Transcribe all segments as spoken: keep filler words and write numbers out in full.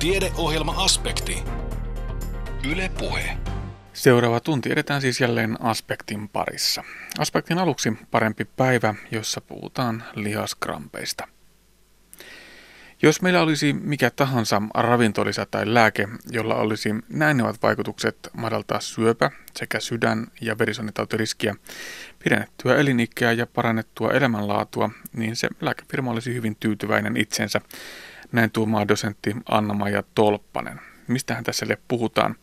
Tiedeohjelma Aspekti. Yle Puhe. Seuraava tunti edetään siis jälleen Aspektin parissa. Aspektin aluksi Parempi päivä, jossa puhutaan lihaskrampeista. Jos meillä olisi mikä tahansa ravintolisä tai lääke, jolla olisi näennevät vaikutukset madaltaa syöpä sekä sydän- ja verisuonitautiriskiä, pidennettyä elinikää ja parannettua elämänlaatua, niin se lääkefirma olisi hyvin tyytyväinen itsensä. Näin tuumaa dosentti Anna-Maija Tolppanen. Mistähän tässä puhutaan?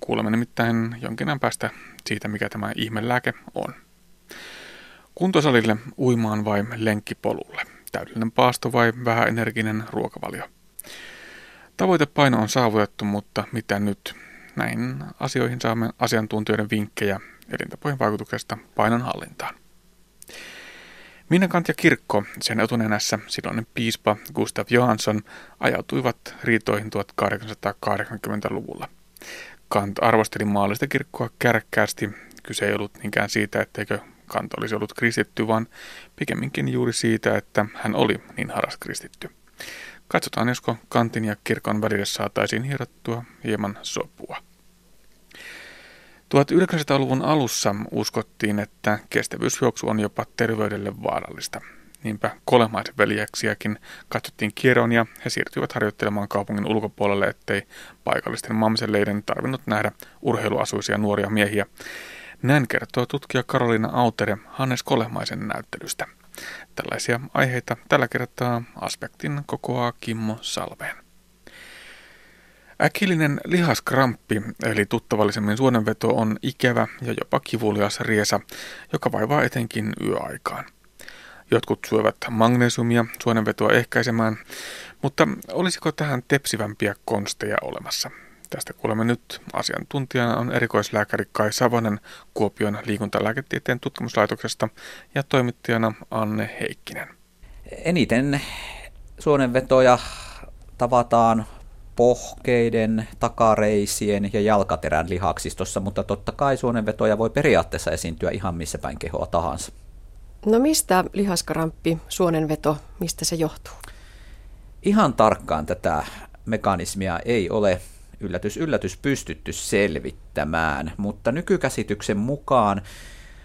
Kuulemme nimittäin jonkin ajan päästä siitä, mikä tämä ihmelääke on. Kuntosalille, uimaan vai lenkkipolulle? Täydellinen paasto vai vähäenerginen ruokavalio? Tavoitepaino on saavutettu, mutta mitä nyt? Näihin asioihin saamme asiantuntijoiden vinkkejä elintapojen vaikutuksesta painonhallintaan. Minna Canth ja kirkko, sen etunenässä silloinen piispa Gustaf Johansson, ajautuivat riitoihin tuhatkahdeksansataakahdeksankymmentäluvulla. Canth arvosteli maallista kirkkoa kärkkäästi. Kyse ei ollut niinkään siitä, etteikö Canth olisi ollut kristitty, vaan pikemminkin juuri siitä, että hän oli niin haras kristitty. Katsotaan, josko Canthin ja kirkon välille saataisiin hierottua hieman sopua. tuhatyhdeksänsataaluvun alussa uskottiin, että kestävyysjuoksu on jopa terveydelle vaarallista. Niinpä Kolehmaisen veljeksiäkin katsottiin kieroon ja he siirtyivät harjoittelemaan kaupungin ulkopuolelle, ettei paikallisten mamselleiden tarvinnut nähdä urheiluasuisia nuoria miehiä. Näin kertoo tutkija Karoliina Autere Hannes Kolehmaisen näyttelystä. Tällaisia aiheita tällä kertaa Aspektin kokoaa Kimmo Salveen. Äkillinen lihaskramppi, eli tuttavallisemmin suonenveto, on ikävä ja jopa kivulias riesa, joka vaivaa etenkin yöaikaan. Jotkut syövät magnesiumia suonenvetoa ehkäisemään, mutta olisiko tähän tepsivämpiä konsteja olemassa? Tästä kuulemme nyt. Asiantuntijana on erikoislääkäri Kai Savonen Kuopion liikuntalääketieteen tutkimuslaitoksesta ja toimittajana Anne Heikkinen. Eniten suonenvetoja tavataan pohkeiden, takareisien ja jalkaterän lihaksistossa, mutta totta kai suonenvetoja voi periaatteessa esiintyä ihan missä päin kehoa tahansa. No mistä lihaskramppi, suonenveto, mistä se johtuu? Ihan tarkkaan tätä mekanismia ei ole yllätys, yllätys pystytty selvittämään, mutta nykykäsityksen mukaan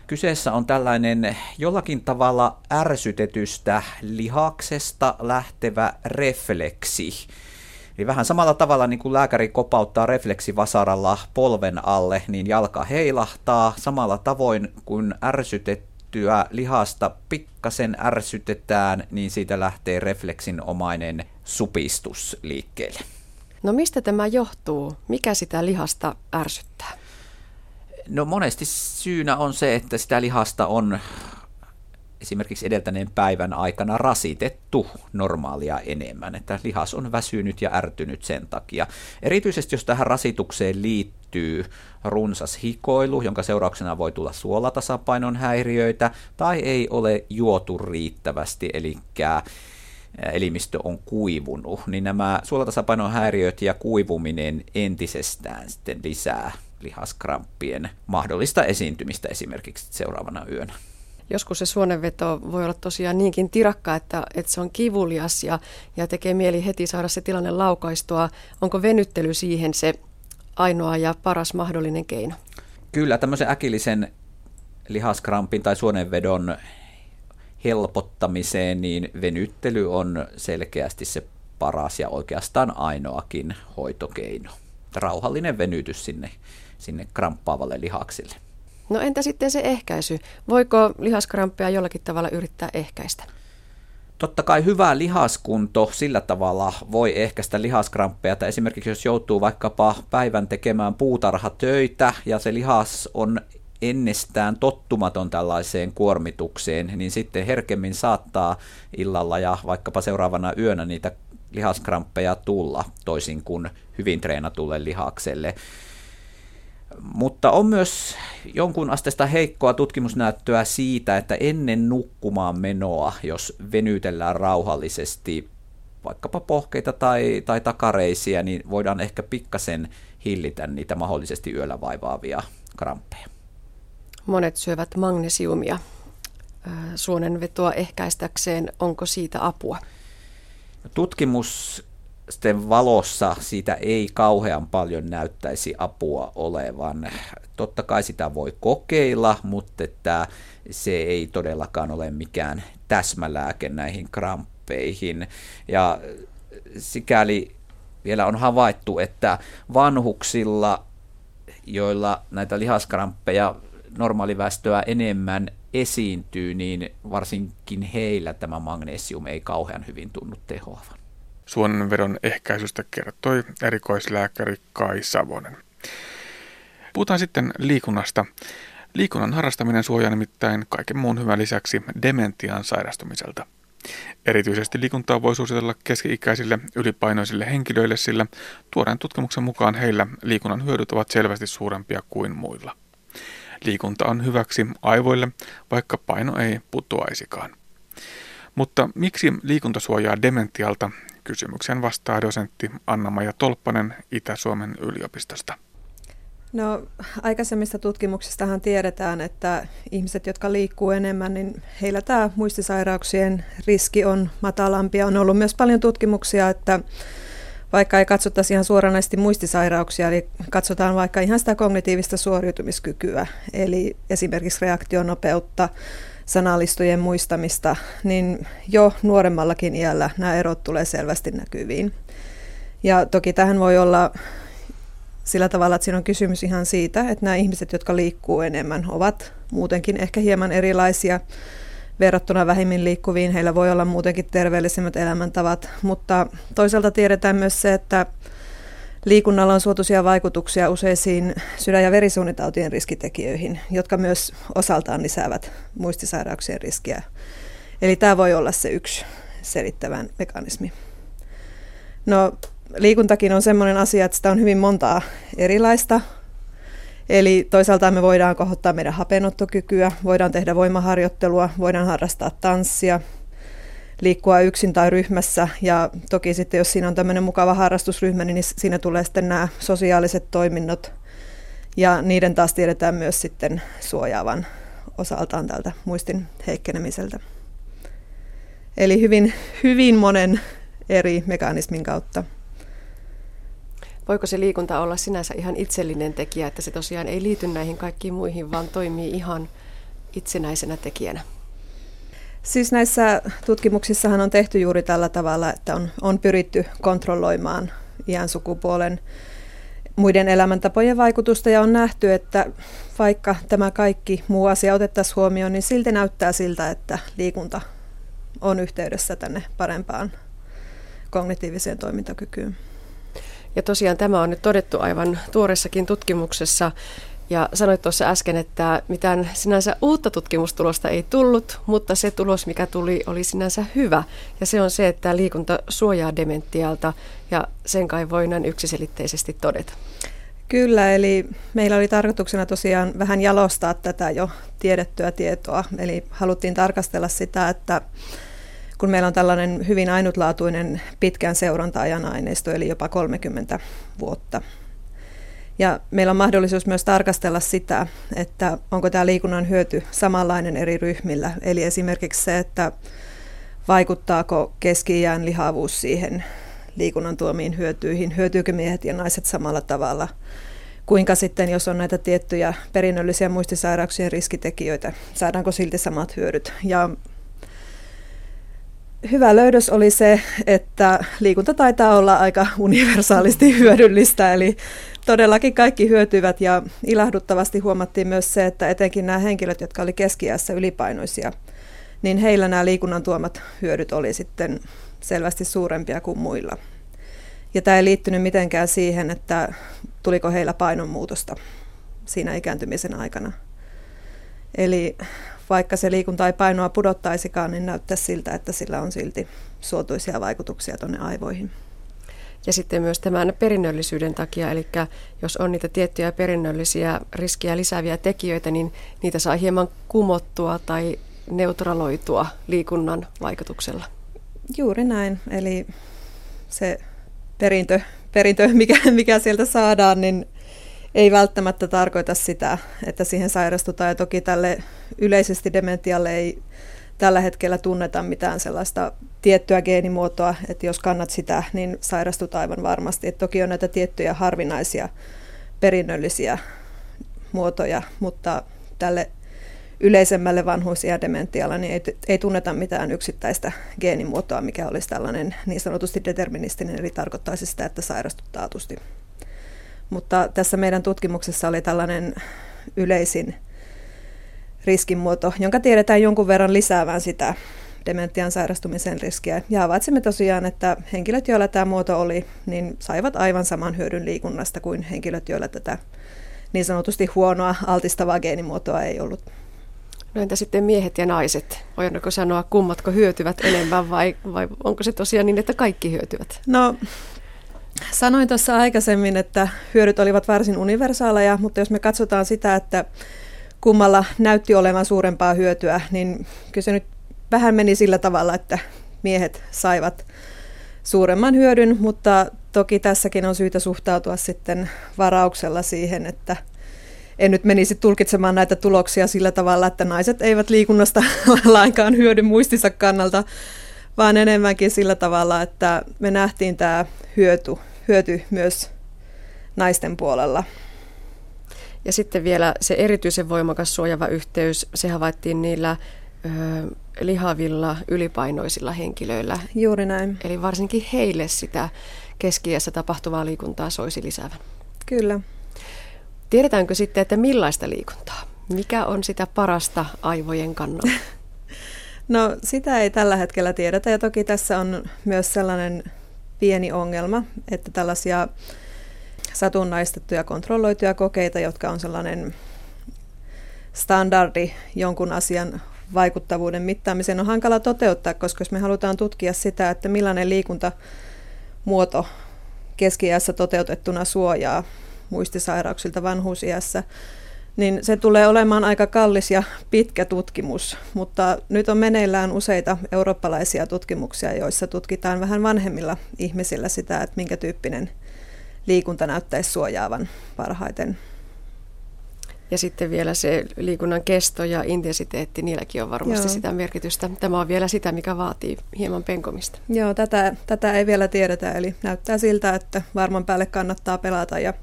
kyseessä on tällainen jollakin tavalla ärsytetystä lihaksesta lähtevä refleksi. Eli vähän samalla tavalla niin kuin lääkäri kopauttaa refleksivasaralla polven alle, niin jalka heilahtaa samalla tavoin, kun ärsytettyä lihasta pikkasen ärsytetään, niin siitä lähtee refleksinomainen supistus liikkeelle. No mistä tämä johtuu? Mikä sitä lihasta ärsyttää? No monesti syynä on se, että sitä lihasta on esimerkiksi edeltäneen päivän aikana rasitettu normaalia enemmän, että lihas on väsynyt ja ärtynyt sen takia. Erityisesti jos tähän rasitukseen liittyy runsas hikoilu, jonka seurauksena voi tulla suolatasapainon häiriöitä, tai ei ole juotu riittävästi, eli elimistö on kuivunut, niin nämä suolatasapainon häiriöt ja kuivuminen entisestään sitten lisää lihaskramppien mahdollista esiintymistä esimerkiksi seuraavana yönä. Joskus se suonenveto voi olla tosiaan niinkin tirakka, että, että se on kivulias ja, ja tekee mieli heti saada se tilanne laukaistua. Onko venyttely siihen se ainoa ja paras mahdollinen keino? Kyllä, tämmöisen äkillisen lihaskrampin tai suonenvedon helpottamiseen, niin venyttely on selkeästi se paras ja oikeastaan ainoakin hoitokeino. Rauhallinen venytys sinne, sinne kramppaavalle lihakselle. No entä sitten se ehkäisy? Voiko lihaskramppeja jollakin tavalla yrittää ehkäistä? Totta kai hyvä lihaskunto sillä tavalla voi ehkäistä lihaskramppeja. Tai esimerkiksi jos joutuu vaikkapa päivän tekemään puutarhatöitä ja se lihas on ennestään tottumaton tällaiseen kuormitukseen, niin sitten herkemmin saattaa illalla ja vaikkapa seuraavana yönä niitä lihaskramppeja tulla toisin kuin hyvin treenatulle lihakselle. Mutta on myös jonkun asteesta heikkoa tutkimusnäyttöä siitä, että ennen nukkumaan menoa, jos venytellään rauhallisesti vaikkapa pohkeita tai, tai takareisiä, niin voidaan ehkä pikkasen hillitä niitä mahdollisesti yöllä vaivaavia kramppeja. Monet syövät magnesiumia suonenvetoa ehkäistäkseen. Onko siitä apua? Tutkimus sitten valossa siitä ei kauhean paljon näyttäisi apua olevan. Totta kai sitä voi kokeilla, mutta että se ei todellakaan ole mikään täsmälääke näihin kramppeihin. Ja sikäli vielä on havaittu, että vanhuksilla, joilla näitä lihaskramppeja normaaliväestöä enemmän esiintyy, niin varsinkin heillä tämä magnesium ei kauhean hyvin tunnu tehoavan. Suonenvedon ehkäisystä kertoi erikoislääkäri Kai Savonen. Puhutaan sitten liikunnasta. Liikunnan harrastaminen suojaa nimittäin kaiken muun hyvän lisäksi dementiaan sairastumiselta. Erityisesti liikuntaa voi suositella keski-ikäisille ylipainoisille henkilöille, sillä tuoreen tutkimuksen mukaan heillä liikunnan hyödyt ovat selvästi suurempia kuin muilla. Liikunta on hyväksi aivoille, vaikka paino ei putoaisikaan. Mutta miksi liikunta suojaa dementialta? Kysymykseen vastaa dosentti Anna-Maija Tolppanen Itä-Suomen yliopistosta. No, aikaisemmista tutkimuksistahan tiedetään, että ihmiset, jotka liikkuu enemmän, niin heillä tämä muistisairauksien riski on matalampi. On ollut myös paljon tutkimuksia, että vaikka ei katsottaisi ihan suoranaisesti muistisairauksia, eli katsotaan vaikka ihan sitä kognitiivista suoriutumiskykyä, eli esimerkiksi reaktionopeutta, sanallistujen muistamista, niin jo nuoremmallakin iällä nämä erot tulee selvästi näkyviin. Ja toki tähän voi olla sillä tavalla, että siinä on kysymys ihan siitä, että nämä ihmiset, jotka liikkuu enemmän, ovat muutenkin ehkä hieman erilaisia verrattuna vähimmin liikkuviin. Heillä voi olla muutenkin terveellisemmät elämäntavat, mutta toisaalta tiedetään myös se, että liikunnalla on suotuisia vaikutuksia useisiin sydän- ja verisuonitautien riskitekijöihin, jotka myös osaltaan lisäävät muistisairauksien riskiä. Eli tämä voi olla se yksi selittävän mekanismi. No, liikuntakin on sellainen asia, että sitä on hyvin montaa erilaista. Eli toisaalta me voidaan kohottaa meidän hapenottokykyä, voidaan tehdä voimaharjoittelua, voidaan harrastaa tanssia, liikkua yksin tai ryhmässä. Ja toki sitten, jos siinä on tämmöinen mukava harrastusryhmä, niin siinä tulee sitten nämä sosiaaliset toiminnot. Ja niiden taas tiedetään myös sitten suojaavan osaltaan tältä muistin heikkenemiseltä. Eli hyvin, hyvin monen eri mekanismin kautta. Voiko se liikunta olla sinänsä ihan itsellinen tekijä, että se tosiaan ei liity näihin kaikkiin muihin, vaan toimii ihan itsenäisenä tekijänä? Siis näissä tutkimuksissahan on tehty juuri tällä tavalla, että on, on pyritty kontrolloimaan iän, sukupuolen, muiden elämäntapojen vaikutusta ja on nähty, että vaikka tämä kaikki muu asia otettaisiin huomioon, niin silti näyttää siltä, että liikunta on yhteydessä tänne parempaan kognitiiviseen toimintakykyyn. Ja tosiaan tämä on nyt todettu aivan tuoreessakin tutkimuksessa. Ja sanoit tuossa äsken, että mitään sinänsä uutta tutkimustulosta ei tullut, mutta se tulos, mikä tuli, oli sinänsä hyvä. Ja se on se, että liikunta suojaa dementialta, ja sen kai voi näin yksiselitteisesti todeta. Kyllä, eli meillä oli tarkoituksena tosiaan vähän jalostaa tätä jo tiedettyä tietoa. Eli haluttiin tarkastella sitä, että kun meillä on tällainen hyvin ainutlaatuinen pitkän seuranta-ajan aineisto, eli jopa kolmekymmentä vuotta. Ja meillä on mahdollisuus myös tarkastella sitä, että onko tämä liikunnan hyöty samanlainen eri ryhmillä. Eli esimerkiksi se, että vaikuttaako keski-iän lihavuus siihen liikunnan tuomiin hyötyihin, hyötyykö miehet ja naiset samalla tavalla. Kuinka sitten, jos on näitä tiettyjä perinnöllisiä muistisairauksien riskitekijöitä, saadaanko silti samat hyödyt. Ja hyvä löydös oli se, että liikunta taitaa olla aika universaalisti hyödyllistä, eli todellakin kaikki hyötyvät ja ilahduttavasti huomattiin myös se, että etenkin nämä henkilöt, jotka oli keski-iässä ylipainoisia, niin heillä nämä liikunnan tuomat hyödyt oli sitten selvästi suurempia kuin muilla. Ja tämä ei liittynyt mitenkään siihen, että tuliko heillä painonmuutosta siinä ikääntymisen aikana. Eli vaikka se liikunta ei painoa pudottaisikaan, niin näyttää siltä, että sillä on silti suotuisia vaikutuksia tuonne aivoihin. Ja sitten myös tämän perinnöllisyyden takia, eli jos on niitä tiettyjä perinnöllisiä riskiä lisääviä tekijöitä, niin niitä saa hieman kumottua tai neutraloitua liikunnan vaikutuksella. Juuri näin, eli se perintö, perintö mikä, mikä sieltä saadaan, niin ei välttämättä tarkoita sitä, että siihen sairastutaan. Ja toki tälle yleisesti dementialle ei tällä hetkellä tunneta mitään sellaista tiettyä geenimuotoa, että jos kannat sitä, niin sairastut aivan varmasti. Et toki on näitä tiettyjä harvinaisia perinnöllisiä muotoja, mutta tälle yleisemmälle vanhuusiän dementialle niin ei, ei tunneta mitään yksittäistä geenimuotoa, mikä olisi tällainen niin sanotusti deterministinen, eli tarkoittaisi sitä, että sairastut taatusti. Mutta tässä meidän tutkimuksessa oli tällainen yleisin riskimuoto, jonka tiedetään jonkun verran lisäävän sitä dementian sairastumisen riskiä. Ja havaitsimme tosiaan, että henkilöt, joilla tämä muoto oli, niin saivat aivan saman hyödyn liikunnasta kuin henkilöt, joilla tätä niin sanotusti huonoa altistavaa geenimuotoa ei ollut. No entä sitten miehet ja naiset? Voidaanko sanoa, kummatko hyötyvät enemmän vai, vai onko se tosiaan niin, että kaikki hyötyvät? No sanoin tuossa aikaisemmin, että hyödyt olivat varsin universaaleja, mutta jos me katsotaan sitä, että kummalla näytti olevan suurempaa hyötyä, niin kyllä se nyt vähän meni sillä tavalla, että miehet saivat suuremman hyödyn, mutta toki tässäkin on syytä suhtautua sitten varauksella siihen, että en nyt menisi tulkitsemaan näitä tuloksia sillä tavalla, että naiset eivät liikunnasta lainkaan hyödy muistinsa kannalta, vaan enemmänkin sillä tavalla, että me nähtiin tämä hyöty, hyöty myös naisten puolella. Ja sitten vielä se erityisen voimakas suojava yhteys, se havaittiin niillä ö, lihavilla, ylipainoisilla henkilöillä. Juuri näin. Eli varsinkin heille sitä keski-iässä tapahtuvaa liikuntaa soisi lisäävän. Kyllä. Tiedetäänkö sitten, että millaista liikuntaa? Mikä on sitä parasta aivojen kannalta? No sitä ei tällä hetkellä tiedetä ja toki tässä on myös sellainen pieni ongelma, että tällaisia satunnaistettuja kontrolloituja kokeita, jotka on sellainen standardi jonkun asian vaikuttavuuden mittaamiseen, on hankala toteuttaa, koska jos me halutaan tutkia sitä, että millainen liikuntamuoto keski-iässä toteutettuna suojaa muistisairauksilta vanhuusiässä, niin se tulee olemaan aika kallis ja pitkä tutkimus, mutta nyt on meneillään useita eurooppalaisia tutkimuksia, joissa tutkitaan vähän vanhemmilla ihmisillä sitä, että minkä tyyppinen liikunta näyttäisi suojaavan parhaiten. Ja sitten vielä se liikunnan kesto ja intensiteetti, niilläkin on varmasti Joo. sitä merkitystä. Tämä on vielä sitä, mikä vaatii hieman penkomista. Joo, tätä, tätä ei vielä tiedetä, eli näyttää siltä, että varman päälle kannattaa pelata ja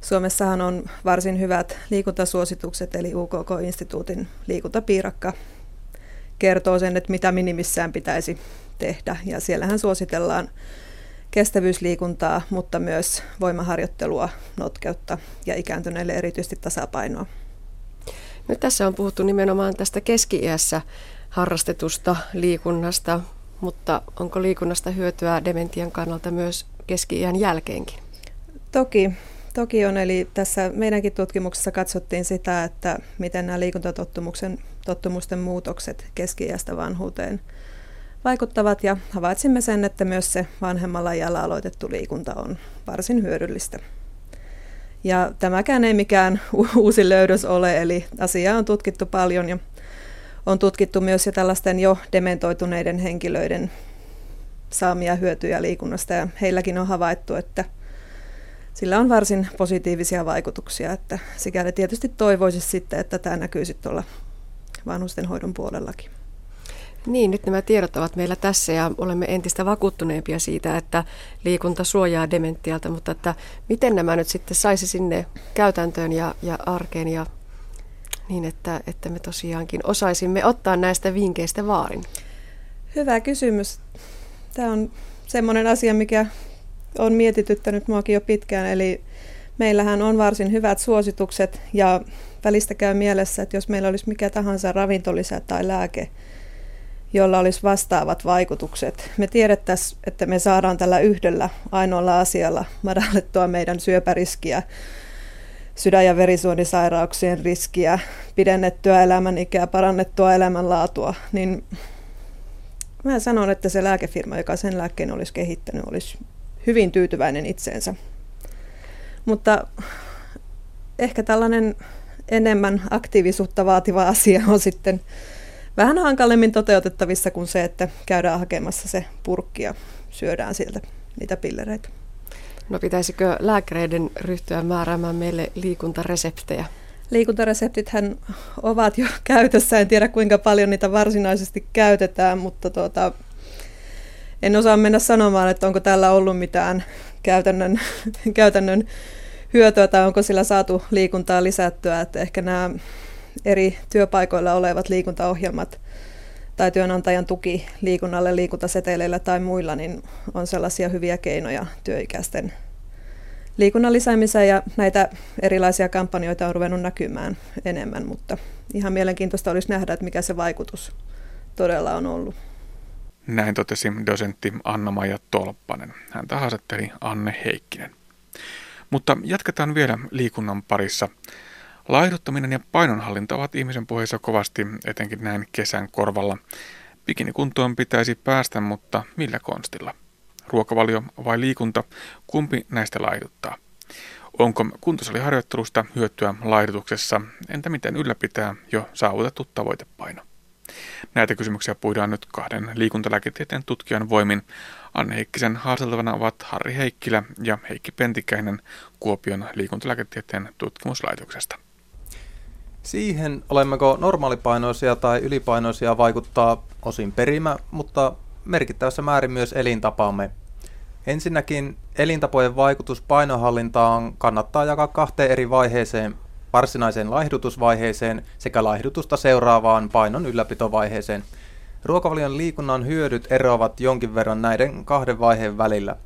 Suomessahan on varsin hyvät liikuntasuositukset, eli U K K-instituutin liikuntapiirakka kertoo sen, että mitä minimissään pitäisi tehdä. Ja siellähän suositellaan kestävyysliikuntaa, mutta myös voimaharjoittelua, notkeutta ja ikääntyneille erityisesti tasapainoa. Nyt tässä on puhuttu nimenomaan tästä keski-iässä harrastetusta liikunnasta, mutta onko liikunnasta hyötyä dementian kannalta myös keski-iän jälkeenkin? Toki. Toki on, eli tässä meidänkin tutkimuksessa katsottiin sitä, että miten nämä liikuntatottumusten muutokset keski-iästä vanhuuteen vaikuttavat, ja havaitsimme sen, että myös se vanhemmalla iällä aloitettu liikunta on varsin hyödyllistä. Ja tämäkään ei mikään uusi löydös ole, eli asiaa on tutkittu paljon, ja on tutkittu myös jo tällaisten jo dementoituneiden henkilöiden saamia hyötyjä liikunnasta, ja heilläkin on havaittu, että sillä on varsin positiivisia vaikutuksia, että sikäli tietysti toivoisi sitten, että tämä näkyy sitten tuolla vanhustenhoidon puolellakin. Niin, nyt nämä tiedot ovat meillä tässä ja olemme entistä vakuuttuneempia siitä, että liikunta suojaa dementialta, mutta että miten nämä nyt sitten saisi sinne käytäntöön ja, ja arkeen ja niin, että, että me tosiaankin osaisimme ottaa näistä vinkkeistä vaarin? Hyvä kysymys. Tämä on semmoinen asia, mikä on mietityttänyt muakin jo pitkään, eli meillähän on varsin hyvät suositukset ja välistä käy mielessä, että jos meillä olisi mikä tahansa ravintolisä tai lääke, jolla olisi vastaavat vaikutukset, me tiedettäisiin, että me saadaan tällä yhdellä ainoalla asialla madallettua meidän syöpäriskiä, sydän- ja verisuonisairauksien riskiä, pidennettyä elämänikää, parannettua elämänlaatua, niin mä sanon, että se lääkefirma, joka sen lääkkeen olisi kehittänyt, olisi hyvin tyytyväinen itseensä, mutta ehkä tällainen enemmän aktiivisuutta vaativa asia on sitten vähän hankalemmin toteutettavissa kuin se, että käydään hakemassa se purkki ja syödään sieltä niitä pillereitä. No pitäisikö lääkäreiden ryhtyä määräämään meille liikuntareseptejä? Liikuntareseptithän ovat jo käytössä, en tiedä kuinka paljon niitä varsinaisesti käytetään, mutta tuota, en osaa mennä sanomaan, että onko tällä ollut mitään käytännön, käytännön hyötyä tai onko sillä saatu liikuntaa lisättyä, että ehkä nämä eri työpaikoilla olevat liikuntaohjelmat tai työnantajan tuki liikunnalle liikuntaseteleillä tai muilla, niin on sellaisia hyviä keinoja työikäisten liikunnan lisäämiseen, ja näitä erilaisia kampanjoita on ruvennut näkymään enemmän, mutta ihan mielenkiintoista olisi nähdä, että mikä se vaikutus todella on ollut. Näin totesi dosentti Anna-Maija Tolppanen. Häntä haastatteli Anne Heikkinen. Mutta jatketaan vielä liikunnan parissa. Laihduttaminen ja painonhallinta ovat ihmisen puheissa kovasti, etenkin näin kesän korvalla. Bikinikuntoon pitäisi päästä, mutta millä konstilla? Ruokavalio vai liikunta? Kumpi näistä laihduttaa? Onko kuntosaliharjoittelusta hyötyä laihdutuksessa? Entä miten ylläpitää jo saavutettu tavoitepaino? Näitä kysymyksiä puidaan nyt kahden liikuntalääketieteen tutkijan voimin. Anne Heikkisen haastateltavana ovat Harri Heikkilä ja Heikki Pentikäinen Kuopion liikuntalääketieteen tutkimuslaitoksesta. Siihen, olemmeko normaalipainoisia tai ylipainoisia, vaikuttaa osin perimä, mutta merkittävässä määrin myös elintapamme. Ensinnäkin elintapojen vaikutus painonhallintaan kannattaa jakaa kahteen eri vaiheeseen, varsinaiseen laihdutusvaiheeseen sekä laihdutusta seuraavaan painon ylläpitovaiheeseen. Ruokavalion liikunnan hyödyt eroavat jonkin verran näiden kahden vaiheen välillä.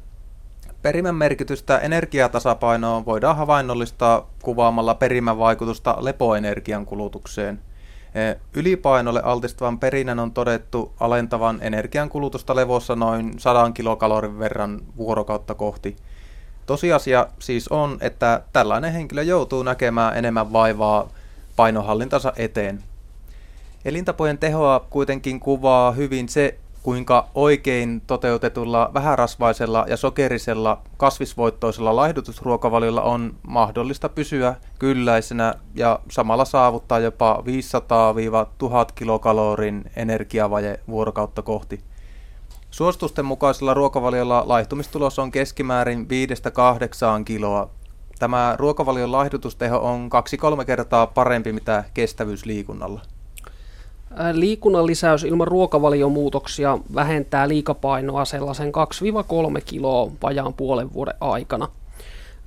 Perimän merkitystä energiatasapainoon voidaan havainnollistaa kuvaamalla perimän vaikutusta lepoenergian kulutukseen. Ylipainolle altistavan perinän on todettu alentavan energiankulutusta levossa noin sadan kilokalorin verran vuorokautta kohti. Tosiasia siis on, että tällainen henkilö joutuu näkemään enemmän vaivaa painohallintansa eteen. Elintapojen tehoa kuitenkin kuvaa hyvin se, kuinka oikein toteutetulla vähärasvaisella ja sokerisella kasvisvoittoisella laihdutusruokavaliolla on mahdollista pysyä kylläisenä ja samalla saavuttaa jopa viisisataa tuhatta kilokalorin energiavaje vuorokautta kohti. Suositusten mukaisella ruokavaliolla laihtumistulos on keskimäärin viidestä kahdeksaan kiloa. Tämä ruokavalion laihdutusteho on kaksi kolme kertaa parempi mitä kestävyysliikunnalla. Liikunnan lisäys ilman ruokavaliomuutoksia vähentää liikapainoa sellaisen kaksi kolme kiloa vajaan puolen vuoden aikana.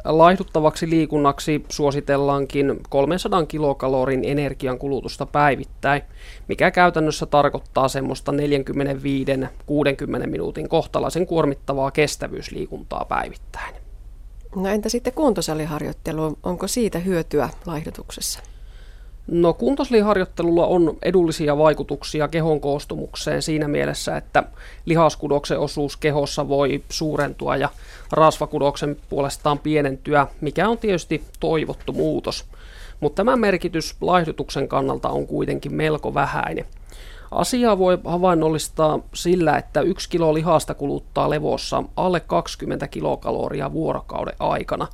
Laihduttavaksi liikunnaksi suositellaankin kolmesataa kilokalorin energiankulutusta päivittäin, mikä käytännössä tarkoittaa semmoista neljäkymmentäviisi kuusikymmentä minuutin kohtalaisen kuormittavaa kestävyysliikuntaa päivittäin. No entä sitten kuntosaliharjoittelu? Onko siitä hyötyä laihdutuksessa? No kuntosaliharjoittelulla on edullisia vaikutuksia kehon koostumukseen siinä mielessä, että lihaskudoksen osuus kehossa voi suurentua ja rasvakudoksen puolestaan pienentyä, mikä on tietysti toivottu muutos. Mutta tämä merkitys laihdutuksen kannalta on kuitenkin melko vähäinen. Asiaa voi havainnollistaa sillä, että yksi kilo lihasta kuluttaa levossa alle kaksikymmentä kilokaloria vuorokauden aikana.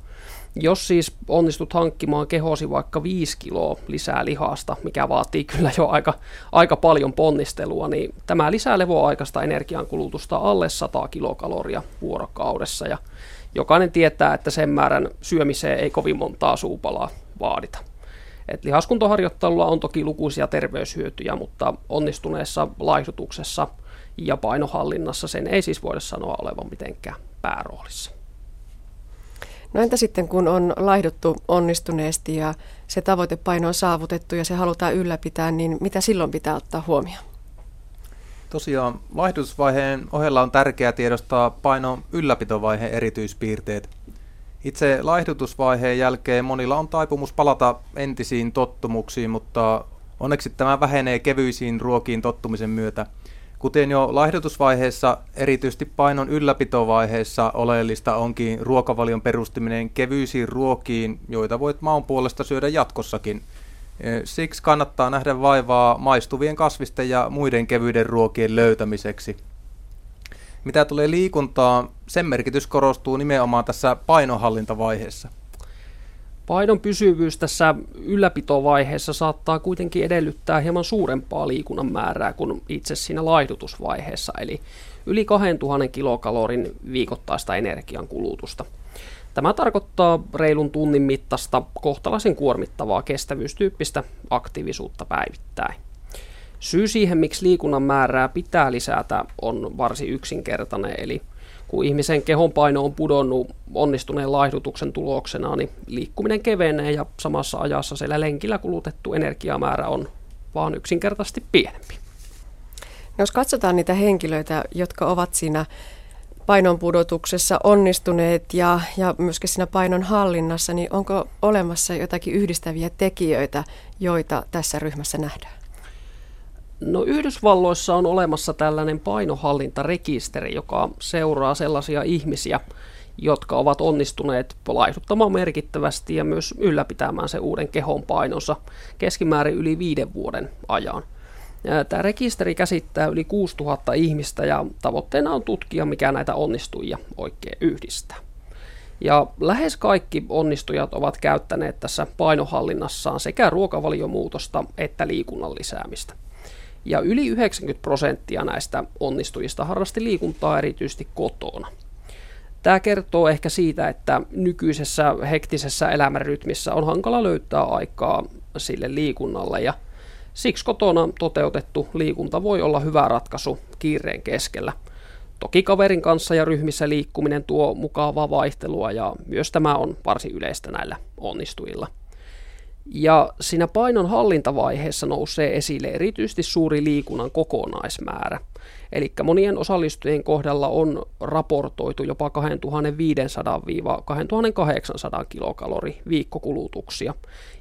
Jos siis onnistut hankkimaan kehosi vaikka viisi kiloa lisää lihasta, mikä vaatii kyllä jo aika, aika paljon ponnistelua, niin tämä lisää levoaikaista energiankulutusta alle sata kilokaloria vuorokaudessa. Ja jokainen tietää, että sen määrän syömiseen ei kovin montaa suupalaa vaadita. Et lihaskuntoharjoittelulla on toki lukuisia terveyshyötyjä, mutta onnistuneessa laihdutuksessa ja painohallinnassa sen ei siis voida sanoa olevan mitenkään pääroolissa. No entä sitten, kun on laihduttu onnistuneesti ja se tavoitepaino on saavutettu ja se halutaan ylläpitää, niin mitä silloin pitää ottaa huomioon? Tosiaan, laihdutusvaiheen ohella on tärkeää tiedostaa painon ylläpitovaiheen erityispiirteet. Itse laihdutusvaiheen jälkeen monilla on taipumus palata entisiin tottumuksiin, mutta onneksi tämä vähenee kevyisiin ruokiin tottumisen myötä. Kuten jo laihdutusvaiheessa, erityisesti painon ylläpitovaiheessa oleellista onkin ruokavalion perustaminen kevyisiin ruokiin, joita voit maun puolesta syödä jatkossakin. Siksi kannattaa nähdä vaivaa maistuvien kasvisten ja muiden kevyiden ruokien löytämiseksi. Mitä tulee liikuntaan, sen merkitys korostuu nimenomaan tässä painonhallintavaiheessa. Paidon pysyvyys tässä ylläpitovaiheessa saattaa kuitenkin edellyttää hieman suurempaa liikunnan määrää kuin itse siinä laihdutusvaiheessa, eli yli kahdentuhannen kilokalorin viikoittaista energiankulutusta. Tämä tarkoittaa reilun tunnin mittaista kohtalaisen kuormittavaa kestävyystyyppistä aktiivisuutta päivittäin. Syy siihen, miksi liikunnan määrää pitää lisätä, on varsin yksinkertainen, eli kun ihmisen kehon paino on pudonnut onnistuneen laihdutuksen tuloksena, niin liikkuminen kevenee ja samassa ajassa siellä lenkillä kulutettu energiamäärä on vaan yksinkertaisesti pienempi. Jos katsotaan niitä henkilöitä, jotka ovat siinä painonpudotuksessa onnistuneet ja, ja myöskin siinä painon hallinnassa, niin onko olemassa jotakin yhdistäviä tekijöitä, joita tässä ryhmässä nähdään? No, Yhdysvalloissa on olemassa tällainen painohallintarekisteri, joka seuraa sellaisia ihmisiä, jotka ovat onnistuneet laihduttamaan merkittävästi ja myös ylläpitämään sen uuden kehon painonsa keskimäärin yli viiden vuoden ajan. Tämä rekisteri käsittää yli kuusituhatta ihmistä ja tavoitteena on tutkia, mikä näitä onnistujia oikein yhdistää. Ja lähes kaikki onnistujat ovat käyttäneet tässä painohallinnassaan sekä ruokavaliomuutosta että liikunnan lisäämistä. Ja yli yhdeksänkymmentä prosenttia näistä onnistujista harrasti liikuntaa erityisesti kotona. Tämä kertoo ehkä siitä, että nykyisessä hektisessä elämänrytmissä on hankala löytää aikaa sille liikunnalle, ja siksi kotona toteutettu liikunta voi olla hyvä ratkaisu kiireen keskellä. Toki kaverin kanssa ja ryhmissä liikkuminen tuo mukavaa vaihtelua, ja myös tämä on varsin yleistä näillä onnistujilla. Ja siinä painon hallintavaiheessa nousee esille erityisesti suuri liikunnan kokonaismäärä. Eli monien osallistujien kohdalla on raportoitu jopa kaksituhattaviisisataa kaksituhattakahdeksansataa kilokalori viikkokulutuksia.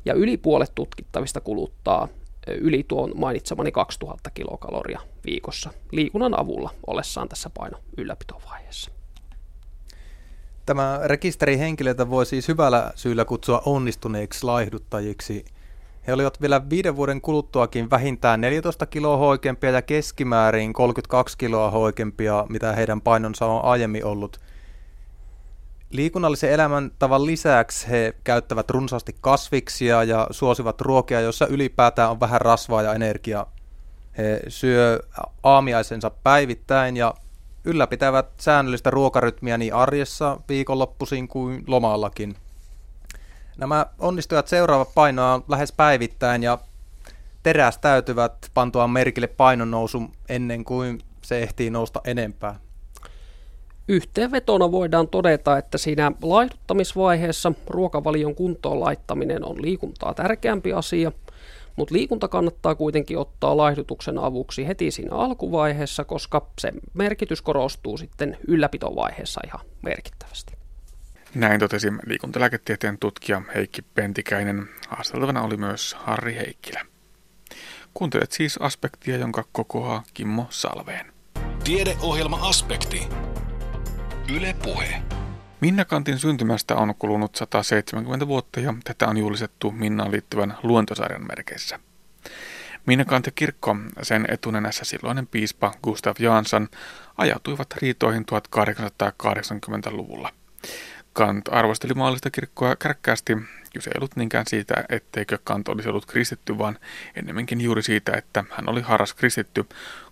Ja yli puolet tutkittavista kuluttaa yli tuon mainitsemani kaksituhatta kilokaloria viikossa liikunnan avulla ollessaan tässä painon ylläpitovaiheessa. Tämä rekisteri henkilöitä voi siis hyvällä syyllä kutsua onnistuneiksi laihduttajiksi. He olivat vielä viiden vuoden kuluttuakin vähintään neljätoista kiloa hoikempia ja keskimäärin kolmekymmentäkaksi kiloa hoikempia, mitä heidän painonsa on aiemmin ollut. Liikunnallisen elämäntavan lisäksi he käyttävät runsaasti kasviksia ja suosivat ruokia, joissa ylipäätään on vähän rasvaa ja energiaa. He syö aamiaisensa päivittäin ja ylläpitävät säännöllistä ruokarytmiä niin arjessa, viikonloppuisin kuin lomallakin. Nämä onnistujat seuraavat painoa lähes päivittäin ja terästäytyvät pantuaan merkille painonnousun ennen kuin se ehtii nousta enempää. Yhteenvetona voidaan todeta, että siinä laihduttamisvaiheessa ruokavalion kuntoon laittaminen on liikuntaa tärkeämpi asia, mutta liikunta kannattaa kuitenkin ottaa laihdutuksen avuksi heti siinä alkuvaiheessa, koska sen merkitys korostuu sitten ylläpitovaiheessa ihan merkittävästi. Näin totesi liikuntalääketieteen tutkija Heikki Pentikäinen. Haastateltavana oli myös Harri Heikkilä. Kuuntelet siis Aspektia, jonka kokoaa Kimmo Salveen. Tiedeohjelma Aspekti. Yle Puhe. Minna Canthin syntymästä on kulunut sata seitsemänkymmentä vuotta ja tätä on juhlistettu Minnaan liittyvän luontosarjan merkeissä. Minna Canthin kirkko, sen etunenässä silloinen piispa Gustaf Johansson, ajautuivat riitoihin kahdeksantoistasataakahdeksankymmentäluvulla. Kant arvosteli maallista kirkkoa kärkkäästi. Kyse ei ollut niinkään siitä, etteikö Kant olisi ollut kristitty, vaan ennemminkin juuri siitä, että hän oli harras kristitty,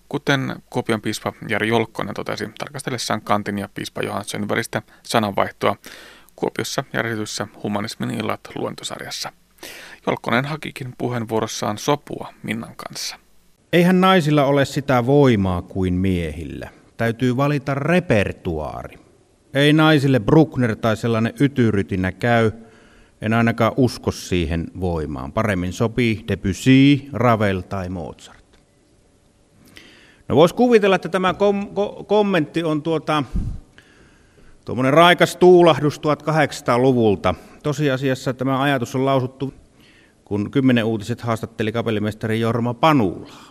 kuten Kuopion piispa Jari Jolkkonen totesi tarkastellessaan Canthin ja piispa Johanssonin välistä sananvaihtoa Kuopiossa järjestetyssä Humanismin illat -luentosarjassa. Jolkkonen hakikin puheenvuorossaan sopua Minnan kanssa. Eihän naisilla ole sitä voimaa kuin miehillä. Täytyy valita repertuaari. Ei naisille Bruckner tai sellainen ytyrytinä käy. En ainakaan usko siihen voimaan. Paremmin sopii Debussy, Ravel tai Mozart. No, voisi kuvitella, että tämä kom- ko- kommentti on tuota, tuommoinen raikas tuulahdus kahdeksantoistasataaluvulta. Tosiasiassa tämä ajatus on lausuttu, kun Kymmenen uutiset haastatteli kapellimestari Jorma Panulaa.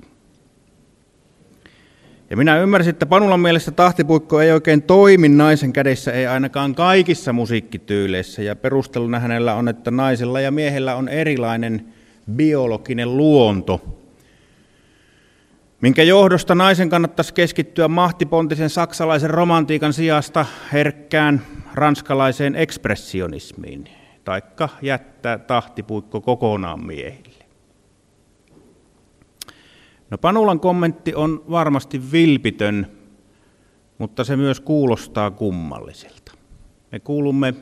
Ja minä ymmärsin, että Panulan mielestä tahtipuikko ei oikein toimi naisen kädessä, ei ainakaan kaikissa musiikkityyleissä. Ja perusteluna hänellä on, että naisella ja miehellä on erilainen biologinen luonto, minkä johdosta naisen kannattaisi keskittyä mahtipontisen saksalaisen romantiikan sijasta herkkään ranskalaiseen ekspressionismiin. taikka jättää tahtipuikko kokonaan miehille. No, Panulan kommentti on varmasti vilpitön, mutta se myös kuulostaa kummalliselta. Me kuulumme,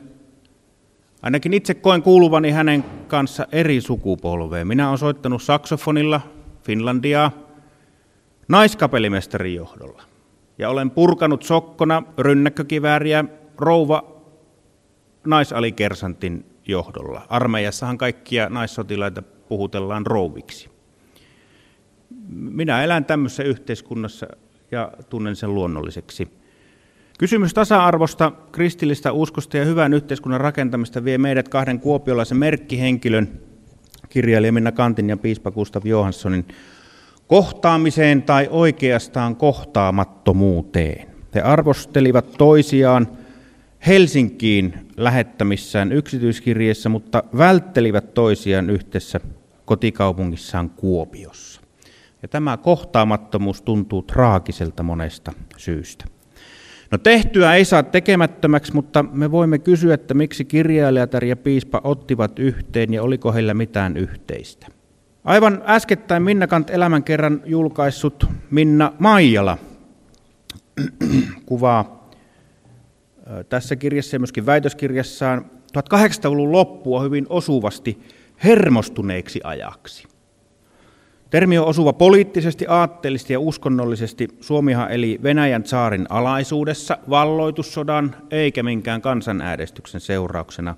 ainakin itse koen kuuluvani hänen kanssa eri sukupolveen. Minä olen soittanut saksofonilla Finlandiaa naiskapelimestarin johdolla. Ja olen purkanut sokkona rynnäkkökivääriä rouva naisalikersantin johdolla. Armeijassahan kaikkia naissotilaita puhutellaan rouviksi. Minä elän tämmöisessä yhteiskunnassa ja tunnen sen luonnolliseksi. Kysymys tasa-arvosta, kristillistä uskosta ja hyvän yhteiskunnan rakentamista vie meidät kahden kuopiolaisen merkkihenkilön, kirjailija Minna Canthin ja piispa Gustaf Johanssonin, kohtaamiseen tai oikeastaan kohtaamattomuuteen. He arvostelivat toisiaan Helsinkiin lähettämissään yksityiskirjeissä, mutta välttelivät toisiaan yhdessä kotikaupungissaan Kuopiossa. Ja tämä kohtaamattomuus tuntuu traagiselta monesta syystä. No, tehtyä ei saa tekemättömäksi, mutta me voimme kysyä, että miksi kirjailijatar ja piispa ottivat yhteen ja oliko heillä mitään yhteistä. Aivan äskettäin Minna Canth elämän kerran julkaissut Minna Maijala kuvaa tässä kirjassa ja myöskin väitöskirjassaan tuhatkahdeksansataaluvun loppua hyvin osuvasti hermostuneeksi ajaksi. Termi on osuva poliittisesti, aatteellisesti ja uskonnollisesti. Suomihan eli Venäjän tsaarin alaisuudessa, valloitussodan eikä minkään kansanäänestyksen seurauksena.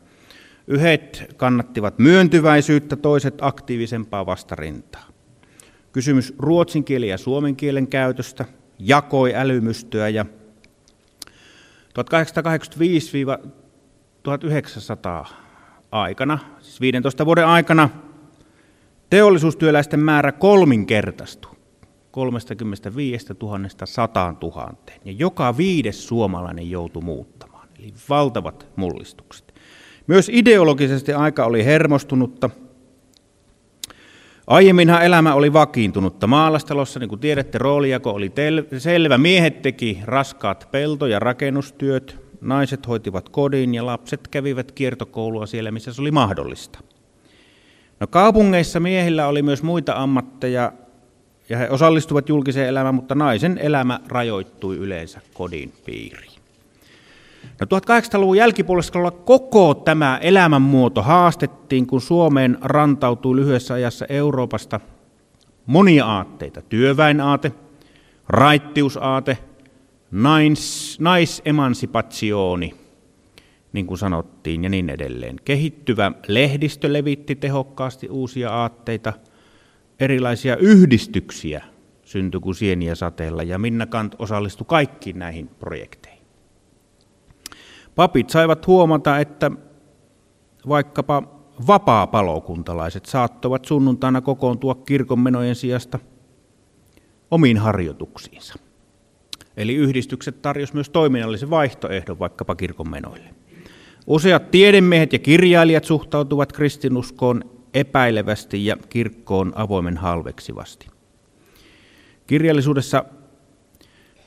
Yhdet kannattivat myöntyväisyyttä, toiset aktiivisempaa vastarintaa. Kysymys ruotsin kielen ja suomen kielen käytöstä jakoi älymystöä ja tuhatkahdeksansataakahdeksankymmentäviisi–tuhatyhdeksänsataa aikana, siis viidentoista vuoden aikana, teollisuustyöläisten määrä kolminkertaistui kolmekymmentäviisituhatta sataantuhanteen ja joka viides suomalainen joutui muuttamaan, eli valtavat mullistukset. Myös ideologisesti aika oli hermostunutta. Aiemminhan elämä oli vakiintunutta. Maalastalossa, niin kuin tiedätte, roolijako oli tel- selvä. Miehet teki raskaat pelto- ja rakennustyöt, naiset hoitivat kodin ja lapset kävivät kiertokoulua siellä, missä se oli mahdollista. No, kaupungeissa miehillä oli myös muita ammatteja ja he osallistuvat julkiseen elämään, mutta naisen elämä rajoittui yleensä kodin piiriin. No, tuhatkahdeksansataaluvun jälkipuoliskolla koko tämä elämänmuoto haastettiin, kun Suomeen rantautui lyhyessä ajassa Euroopasta monia aatteita. Työväenaate, raittiusaate, nais, naisemansipatsioni, niin kuin sanottiin, ja niin edelleen. Kehittyvä lehdistö levitti tehokkaasti uusia aatteita, erilaisia yhdistyksiä syntyi kuin sieniä sateella, ja Minna Canth osallistui kaikkiin näihin projekteihin. Papit saivat huomata, että vaikkapa vapaapalokuntalaiset saattoivat sunnuntaina kokoontua kirkonmenojen sijasta omiin harjoituksiinsa. Eli yhdistykset tarjosivat myös toiminnallisen vaihtoehdon vaikkapa kirkonmenoille. Useat tiedemiehet ja kirjailijat suhtautuvat kristinuskoon epäilevästi ja kirkkoon avoimen halveksivasti. Kirjallisuudessa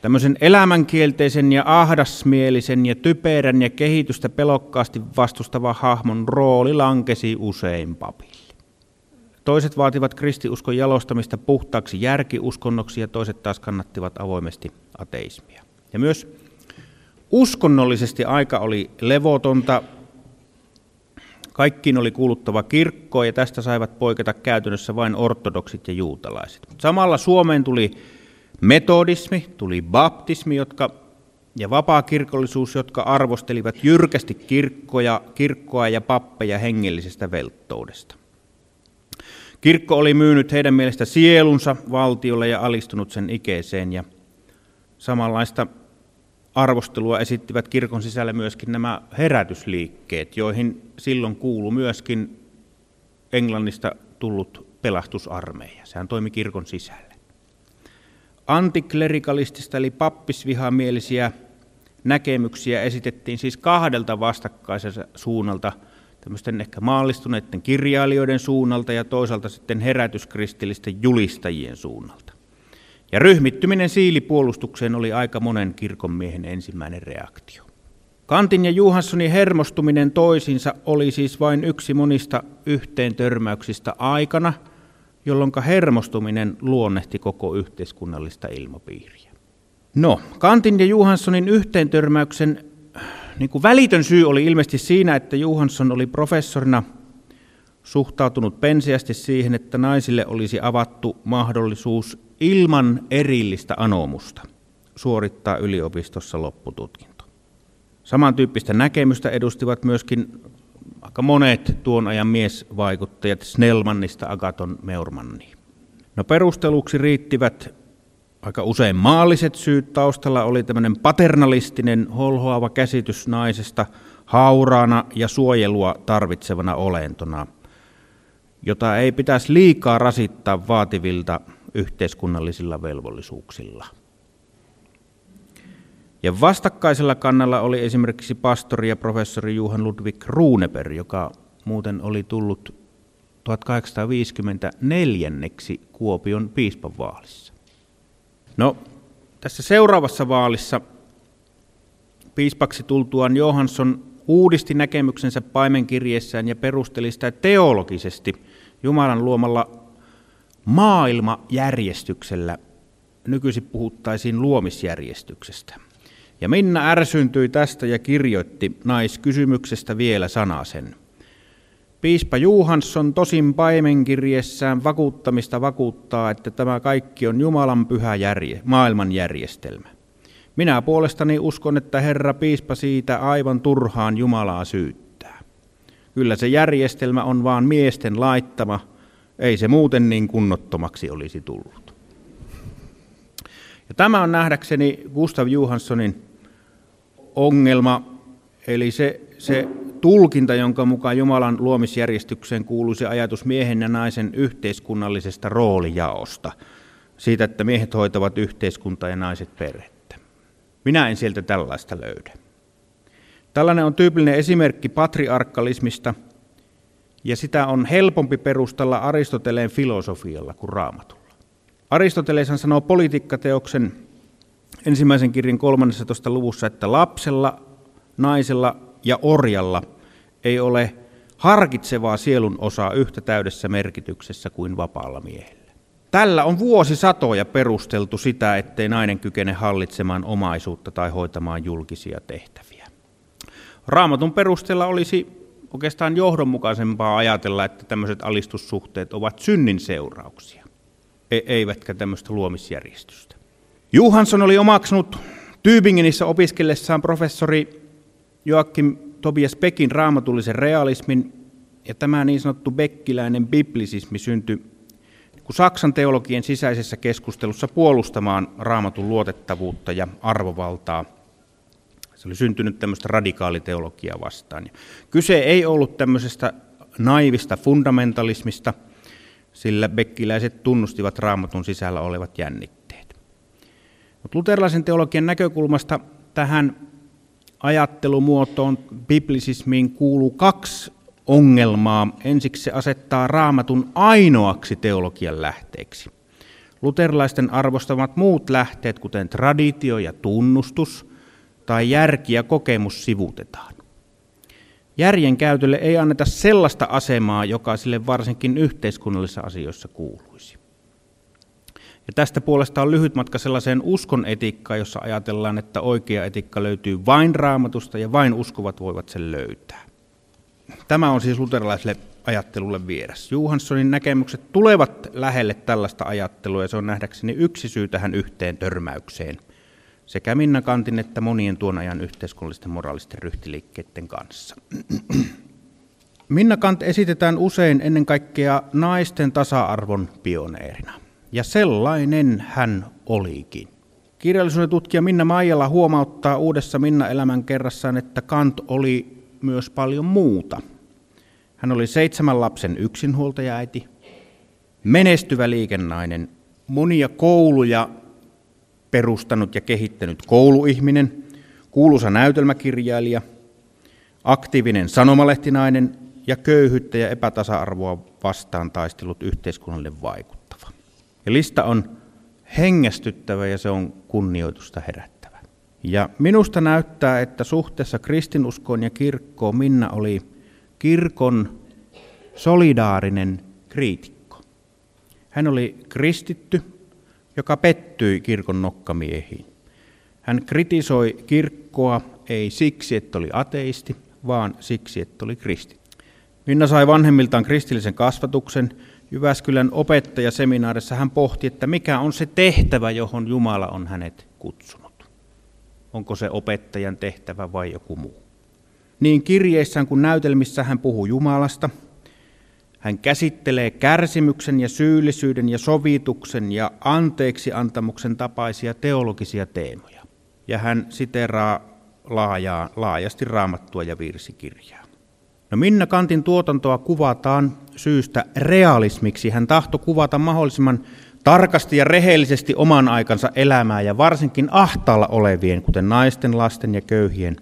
tämmöisen elämänkielteisen ja ahdasmielisen ja typerän ja kehitystä pelokkaasti vastustavan hahmon rooli lankesi usein papille. Toiset vaativat kristinuskon jalostamista puhtaaksi järkiuskonnoksi ja toiset taas kannattivat avoimesti ateismia. Ja myös uskonnollisesti aika oli levotonta. Kaikkiin oli kuuluttava kirkkoon ja tästä saivat poiketa käytännössä vain ortodoksit ja juutalaiset. Samalla Suomeen tuli metodismi, tuli baptismi jotka, ja vapaakirkollisuus, jotka arvostelivat jyrkästi kirkkoja, kirkkoa ja pappeja hengellisestä velttoudesta. Kirkko oli myynyt heidän mielestä sielunsa valtiolle ja alistunut sen ikeeseen. Ja samanlaista arvostelua esittivät kirkon sisällä myöskin nämä herätysliikkeet, joihin silloin kuului myöskin Englannista tullut pelastusarmeija. Sehän toimi kirkon sisällä. Antiklerikalistista eli pappisvihamielisiä näkemyksiä esitettiin siis kahdelta vastakkaiselta suunnalta, tämmöisten ehkä maallistuneiden kirjailijoiden suunnalta ja toisaalta sitten herätyskristillisten julistajien suunnalta. Ja ryhmittyminen siilipuolustukseen oli aika monen kirkonmiehen ensimmäinen reaktio. Kanthin ja Johanssonin hermostuminen toisiinsa oli siis vain yksi monista yhteentörmäyksistä aikana, jolloin hermostuminen luonnehti koko yhteiskunnallista ilmapiiriä. No, Kanthin ja Johanssonin yhteentörmäyksen niin kuin välitön syy oli ilmeisesti siinä, että Johansson oli professorina suhtautunut penseästi siihen, että naisille olisi avattu mahdollisuus ilman erillistä anomusta suorittaa yliopistossa loppututkinto. Samantyyppistä näkemystä edustivat myöskin aika monet tuon ajan miesvaikuttajat Snellmanista Agaton Meurmanniin. No, perusteluksi riittivät aika usein maalliset syyt. Taustalla oli tämmöinen paternalistinen, holhoava käsitys naisesta hauraana ja suojelua tarvitsevana olentona, jota ei pitäisi liikaa rasittaa vaativilta yhteiskunnallisilla velvollisuuksilla. Ja vastakkaisella kannalla oli esimerkiksi pastori ja professori Johan Ludvig Runeberg, joka muuten oli tullut tuhatkahdeksansataaviisikymmentäneljä Kuopion piispan vaalissa. No, tässä seuraavassa vaalissa piispaksi tultuaan Johansson uudisti näkemyksensä paimenkirjeessään ja perusteli sitä teologisesti Jumalan luomalla maailmajärjestyksellä. Nykyisin puhuttaisiin luomisjärjestyksestä. Ja Minna ärsyyntyi tästä ja kirjoitti naiskysymyksestä vielä sanasen. Piispa Johansson tosin paimenkirjeessään vakuuttamista vakuuttaa, että tämä kaikki on Jumalan pyhä järje, maailmanjärjestelmä. Minä puolestani uskon, että Herra piispa siitä aivan turhaan Jumalaa syyttää. Kyllä se järjestelmä on vaan miesten laittama, ei se muuten niin kunnottomaksi olisi tullut. Ja tämä on nähdäkseni Gustaf Johanssonin ongelma, eli se, se tulkinta, jonka mukaan Jumalan luomisjärjestykseen kuuluisi ajatus miehen ja naisen yhteiskunnallisesta roolijaosta, siitä, että miehet hoitavat yhteiskuntaa ja naiset perhettä. Minä en sieltä tällaista löydä. Tällainen on tyypillinen esimerkki patriarkalismista, ja sitä on helpompi perustella Aristoteleen filosofialla kuin raamatulla. Aristoteleshan sanoo politiikkateoksen ensimmäisen kirjan kolmannessatoista luvussa, että lapsella, naisella ja orjalla ei ole harkitsevaa sielun osaa yhtä täydessä merkityksessä kuin vapaalla miehellä. Tällä on vuosisatoja perusteltu sitä, ettei nainen kykene hallitsemaan omaisuutta tai hoitamaan julkisia tehtäviä. Raamatun perusteella olisi oikeastaan johdonmukaisempaa ajatella, että tämmöiset alistussuhteet ovat synnin seurauksia, eivätkä tämmöistä luomisjärjestystä. Johansson oli omaksunut Tübingenissä opiskellessaan professori Joakim Tobias Beckin raamatullisen realismin, ja tämä niin sanottu beckiläinen biblisismi syntyi Saksan teologien sisäisessä keskustelussa puolustamaan raamatun luotettavuutta ja arvovaltaa. Se oli syntynyt tämmöistä radikaaliteologiaa vastaan. Kyse ei ollut tämmöisestä naivista fundamentalismista, sillä beckiläiset tunnustivat raamatun sisällä olevat jännitteet. Mut luterilaisen teologian näkökulmasta tähän ajattelumuotoon, biblisismiin, kuuluu kaksi ongelmaa. Ensiksi se asettaa raamatun ainoaksi teologian lähteeksi. Luterilaisten arvostamat muut lähteet, kuten traditio ja tunnustus tai järki ja kokemus, sivutetaan. Järjen käytölle ei anneta sellaista asemaa, joka sille varsinkin yhteiskunnallisissa asioissa kuuluisi. Ja tästä puolesta on lyhyt matka sellaiseen uskon etiikkaan, jossa ajatellaan, että oikea etiikka löytyy vain raamatusta ja vain uskovat voivat sen löytää. Tämä on siis luterilaiselle ajattelulle vieras. Johanssonin näkemykset tulevat lähelle tällaista ajattelua, ja se on nähdäkseni yksi syy tähän yhteen törmäykseen sekä Minna Canthin että monien tuon ajan yhteiskunnallisten moraalisten ryhtiliikkeiden kanssa. Minna Canth esitetään usein ennen kaikkea naisten tasa-arvon pioneerina, ja sellainen hän olikin. Kirjallisuuden tutkija Minna Maijala huomauttaa uudessa Minna-elämän kerrassaan, että Canth oli myös paljon muuta. Hän oli seitsemän lapsen yksinhuoltajaäiti, menestyvä liikennainen, monia kouluja perustanut ja kehittänyt kouluihminen, kuuluisa näytelmäkirjailija, aktiivinen sanomalehtinainen ja köyhyyttä ja epätasa-arvoa vastaan taistellut yhteiskunnalle vaikuttava. Ja lista on hengästyttävä, ja se on kunnioitusta herättävä. Ja minusta näyttää, että suhteessa kristinuskoon ja kirkkoon Minna oli kirkon solidaarinen kriitikko. Hän oli kristitty, joka pettyi kirkon nokkamiehiin. Hän kritisoi kirkkoa ei siksi, että oli ateisti, vaan siksi, että oli kristitty. Minna sai vanhemmiltaan kristillisen kasvatuksen. Jyväskylän opettajaseminaarissa hän pohti, että mikä on se tehtävä, johon Jumala on hänet kutsunut. Onko se opettajan tehtävä vai joku muu? Niin kirjeissään kuin näytelmissä hän puhuu Jumalasta. Hän käsittelee kärsimyksen ja syyllisyyden ja sovituksen ja anteeksiantamuksen tapaisia teologisia teemoja. Ja hän siteeraa laajaa, laajasti raamattua ja virsikirjaa. No Minna Canthin tuotantoa kuvataan syystä realismiksi. Hän tahtoi kuvata mahdollisimman tarkasti ja rehellisesti oman aikansa elämää ja varsinkin ahtaalla olevien, kuten naisten, lasten ja köyhien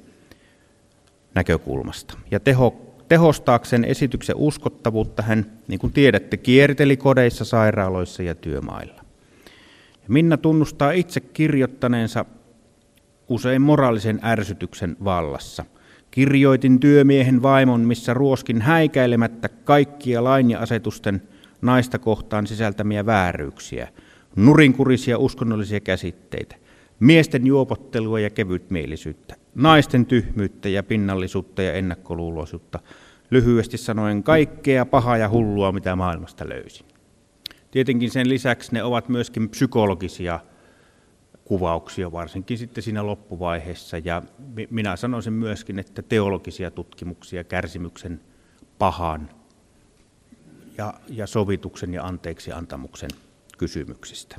näkökulmasta. Ja teho, tehostaakseen esityksen uskottavuutta hän, niin kuin tiedätte, kierteli kodeissa, sairaaloissa ja työmailla. Ja Minna tunnustaa itse kirjoittaneensa usein moraalisen ärsytyksen vallassa. Kirjoitin työmiehen vaimon, missä ruoskin häikäilemättä kaikkia lain ja asetusten naista kohtaan sisältämiä vääryyksiä, nurinkurisia uskonnollisia käsitteitä, miesten juopottelua ja kevytmielisyyttä, naisten tyhmyyttä ja pinnallisuutta ja ennakkoluuloisuutta, lyhyesti sanoen kaikkea pahaa ja hullua, mitä maailmasta löysin. Tietenkin sen lisäksi ne ovat myöskin psykologisia kuvauksia, varsinkin sitten siinä loppuvaiheessa, ja minä sanoisin myöskin, että teologisia tutkimuksia kärsimyksen, pahan ja, ja sovituksen ja anteeksiantamuksen kysymyksistä.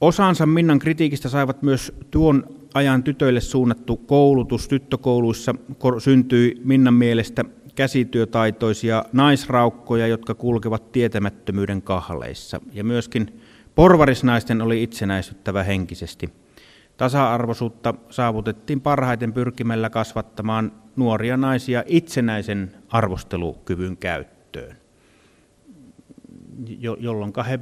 Osansa Minnan kritiikistä saivat myös tuon ajan tytöille suunnattu koulutus. Tyttökouluissa syntyi Minnan mielestä käsityötaitoisia naisraukkoja, jotka kulkevat tietämättömyyden kahleissa, ja myöskin porvarisnaisten oli itsenäistyttävä henkisesti. Tasa-arvoisuutta saavutettiin parhaiten pyrkimällä kasvattamaan nuoria naisia itsenäisen arvostelukyvyn käyttöön, jolloin, he,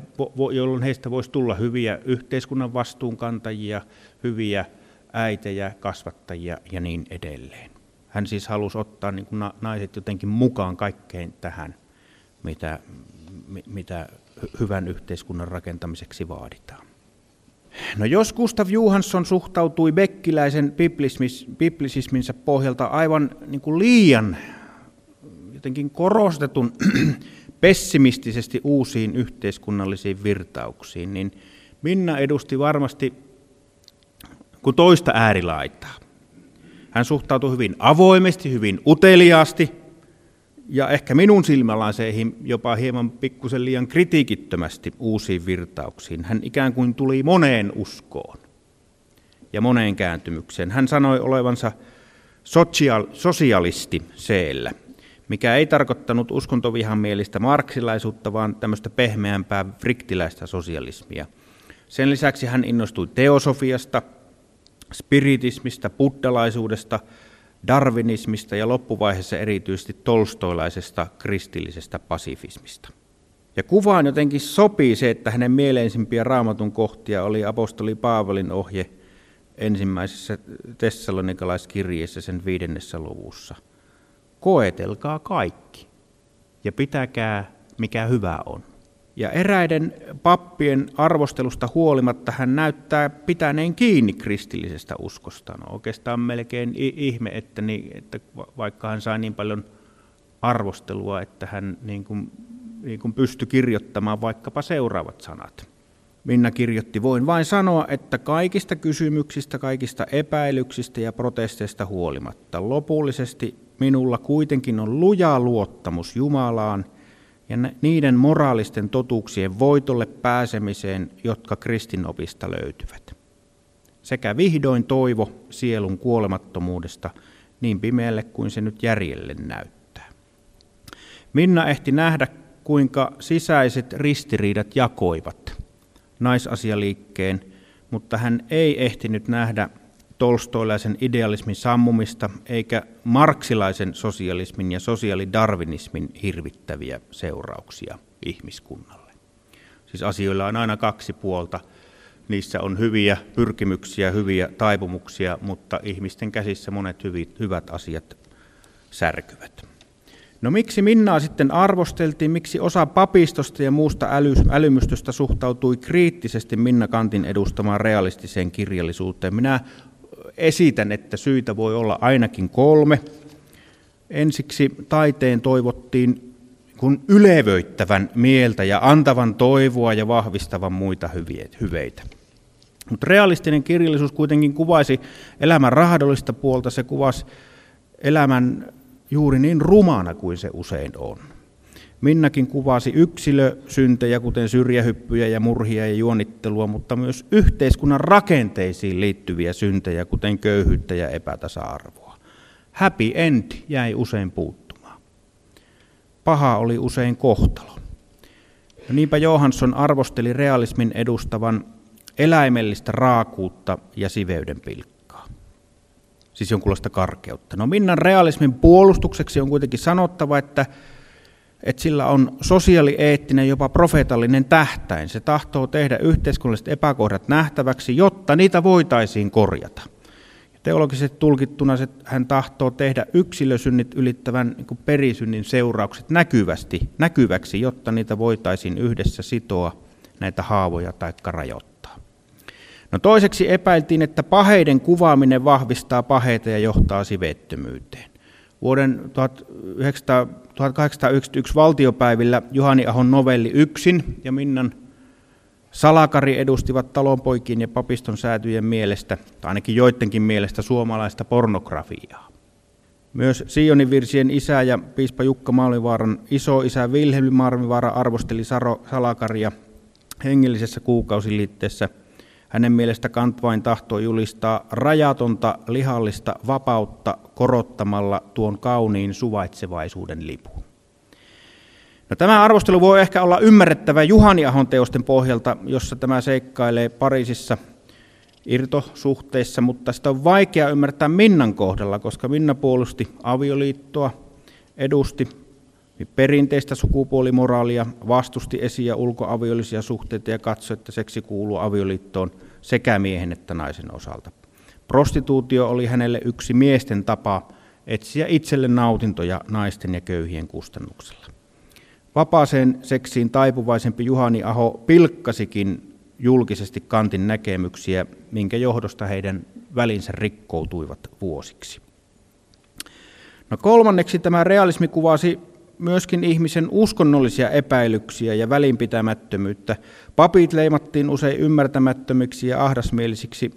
jolloin heistä voisi tulla hyviä yhteiskunnan vastuunkantajia, hyviä äitejä, kasvattajia ja niin edelleen. Hän siis halusi ottaa niin kuin naiset jotenkin mukaan kaikkeen tähän, mitä... mitä hyvän yhteiskunnan rakentamiseksi vaaditaan. No jos Gustaf Johansson suhtautui bekkiläisen biblisisminsä pohjalta aivan niin kuin liian jotenkin korostetun pessimistisesti uusiin yhteiskunnallisiin virtauksiin, niin Minna edusti varmasti kuin toista äärilaitaa. Hän suhtautui hyvin avoimesti, hyvin uteliaasti, ja ehkä minun silmälaiseihin jopa hieman pikkusen liian kritiikittömästi uusiin virtauksiin. Hän ikään kuin tuli moneen uskoon ja moneen kääntymykseen. Hän sanoi olevansa sosialisti seellä, mikä ei tarkoittanut uskontovihamielistä marksilaisuutta, vaan tämmöistä pehmeämpää friktiläistä sosialismia. Sen lisäksi hän innostui teosofiasta, spiritismista, buddhalaisuudesta, darwinismista ja loppuvaiheessa erityisesti tolstoilaisesta kristillisestä pasifismista. Ja kuvaan jotenkin sopii se, että hänen mieleisimpiä raamatun kohtia oli apostoli Paavalin ohje ensimmäisessä tessalonikalaiskirjeessä sen viidennessä luvussa. Koetelkaa kaikki ja pitäkää mikä hyvä on. Ja eräiden pappien arvostelusta huolimatta hän näyttää pitäneen kiinni kristillisestä uskosta. No oikeastaan melkein ihme, että, niin, että vaikka hän sai niin paljon arvostelua, että hän niin kuin, niin kuin pystyi kirjoittamaan vaikkapa seuraavat sanat. Minna kirjoitti, voin vain sanoa, että kaikista kysymyksistä, kaikista epäilyksistä ja protesteista huolimatta lopullisesti minulla kuitenkin on luja luottamus Jumalaan, ja niiden moraalisten totuuksien voitolle pääsemiseen, jotka kristinopista löytyvät. Sekä vihdoin toivo sielun kuolemattomuudesta niin pimeälle kuin se nyt järjelle näyttää. Minna ehti nähdä, kuinka sisäiset ristiriidat jakoivat naisasialiikkeen, mutta hän ei ehtinyt nähdä tolstoilaisen idealismin sammumista eikä marksilaisen sosialismin ja sosiaalidarwinismin hirvittäviä seurauksia ihmiskunnalle. Siis asioilla on aina kaksi puolta. Niissä on hyviä pyrkimyksiä, hyviä taipumuksia, mutta ihmisten käsissä monet hyvit, hyvät asiat särkyvät. No miksi Minnaa sitten arvosteltiin, miksi osa papistosta ja muusta äly, älymystöstä suhtautui kriittisesti Minna Canthin edustamaan realistiseen kirjallisuuteen? Minä esitän, että syitä voi olla ainakin kolme. Ensiksi taiteen toivottiin kun ylevöittävän mieltä ja antavan toivoa ja vahvistavan muita hyveitä. Mutta realistinen kirjallisuus kuitenkin kuvaisi elämän rahdollista puolta, se kuvasi elämän juuri niin rumana kuin se usein on. Minnakin kuvasi yksilösyntejä, kuten syrjähyppyjä ja murhia ja juonittelua, mutta myös yhteiskunnan rakenteisiin liittyviä syntejä, kuten köyhyyttä ja epätasa-arvoa. Happy end jäi usein puuttumaan. Paha oli usein kohtalo. Ja niinpä Johansson arvosteli realismin edustavan eläimellistä raakuutta ja siveyden pilkkaa. Siis jonkunlaista karkeutta. No Minnan realismin puolustukseksi on kuitenkin sanottava, että, että sillä on sosiaalieettinen, jopa profeetallinen tähtäin. Se tahtoo tehdä yhteiskunnalliset epäkohdat nähtäväksi, jotta niitä voitaisiin korjata. Teologisesti tulkittuna se, hän tahtoo tehdä yksilösynnit ylittävän niin kuin perisynnin seuraukset näkyvästi, näkyväksi, jotta niitä voitaisiin yhdessä sitoa näitä haavoja tai rajoittaa. No toiseksi epäiltiin, että paheiden kuvaaminen vahvistaa paheita ja johtaa siveettömyyteen. Vuoden tuhatkahdeksansataayhdeksänkymmentäyksi valtiopäivillä Juhani Ahon novelli Yksin ja Minnan Salakari edustivat talonpoikien ja papiston säätyjen mielestä, tai ainakin joidenkin mielestä, suomalaista pornografiaa. Myös Sionin virsien isä ja piispa Jukka Malmivaaran isoisä Wilhelmi Malmivaara arvosteli Salakaria hengellisessä kuukausiliitteessä. Hänen mielestä Kant vain tahtoi julistaa rajatonta lihallista vapautta korottamalla tuon kauniin suvaitsevaisuuden lipun. No, tämä arvostelu voi ehkä olla ymmärrettävä Juhani Ahon teosten pohjalta, jossa tämä seikkailee Pariisissa irtosuhteissa, mutta sitä on vaikea ymmärtää Minnan kohdalla, koska Minna puolusti avioliittoa, edusti perinteistä sukupuolimoraalia, vastusti esi- ja ulkoaviolisia suhteita ja katsoi, että seksi kuuluu avioliittoon sekä miehen että naisen osalta. Prostituutio oli hänelle yksi miesten tapa etsiä itselle nautintoja naisten ja köyhien kustannuksella. Vapaaseen seksiin taipuvaisempi Juhani Aho pilkkasikin julkisesti Canthin näkemyksiä, minkä johdosta heidän välinsä rikkoutuivat vuosiksi. No kolmanneksi tämä realismi kuvasi myöskin ihmisen uskonnollisia epäilyksiä ja välinpitämättömyyttä. Papit leimattiin usein ymmärtämättömiksi ja ahdasmielisiksi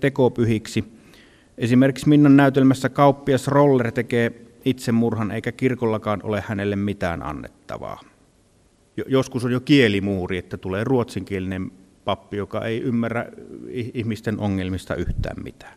tekopyhiksi. Esimerkiksi Minnan näytelmässä kauppias Roller tekee itsemurhan, eikä kirkollakaan ole hänelle mitään annettavaa. Joskus on jo kielimuuri, että tulee ruotsinkielinen pappi, joka ei ymmärrä ihmisten ongelmista yhtään mitään.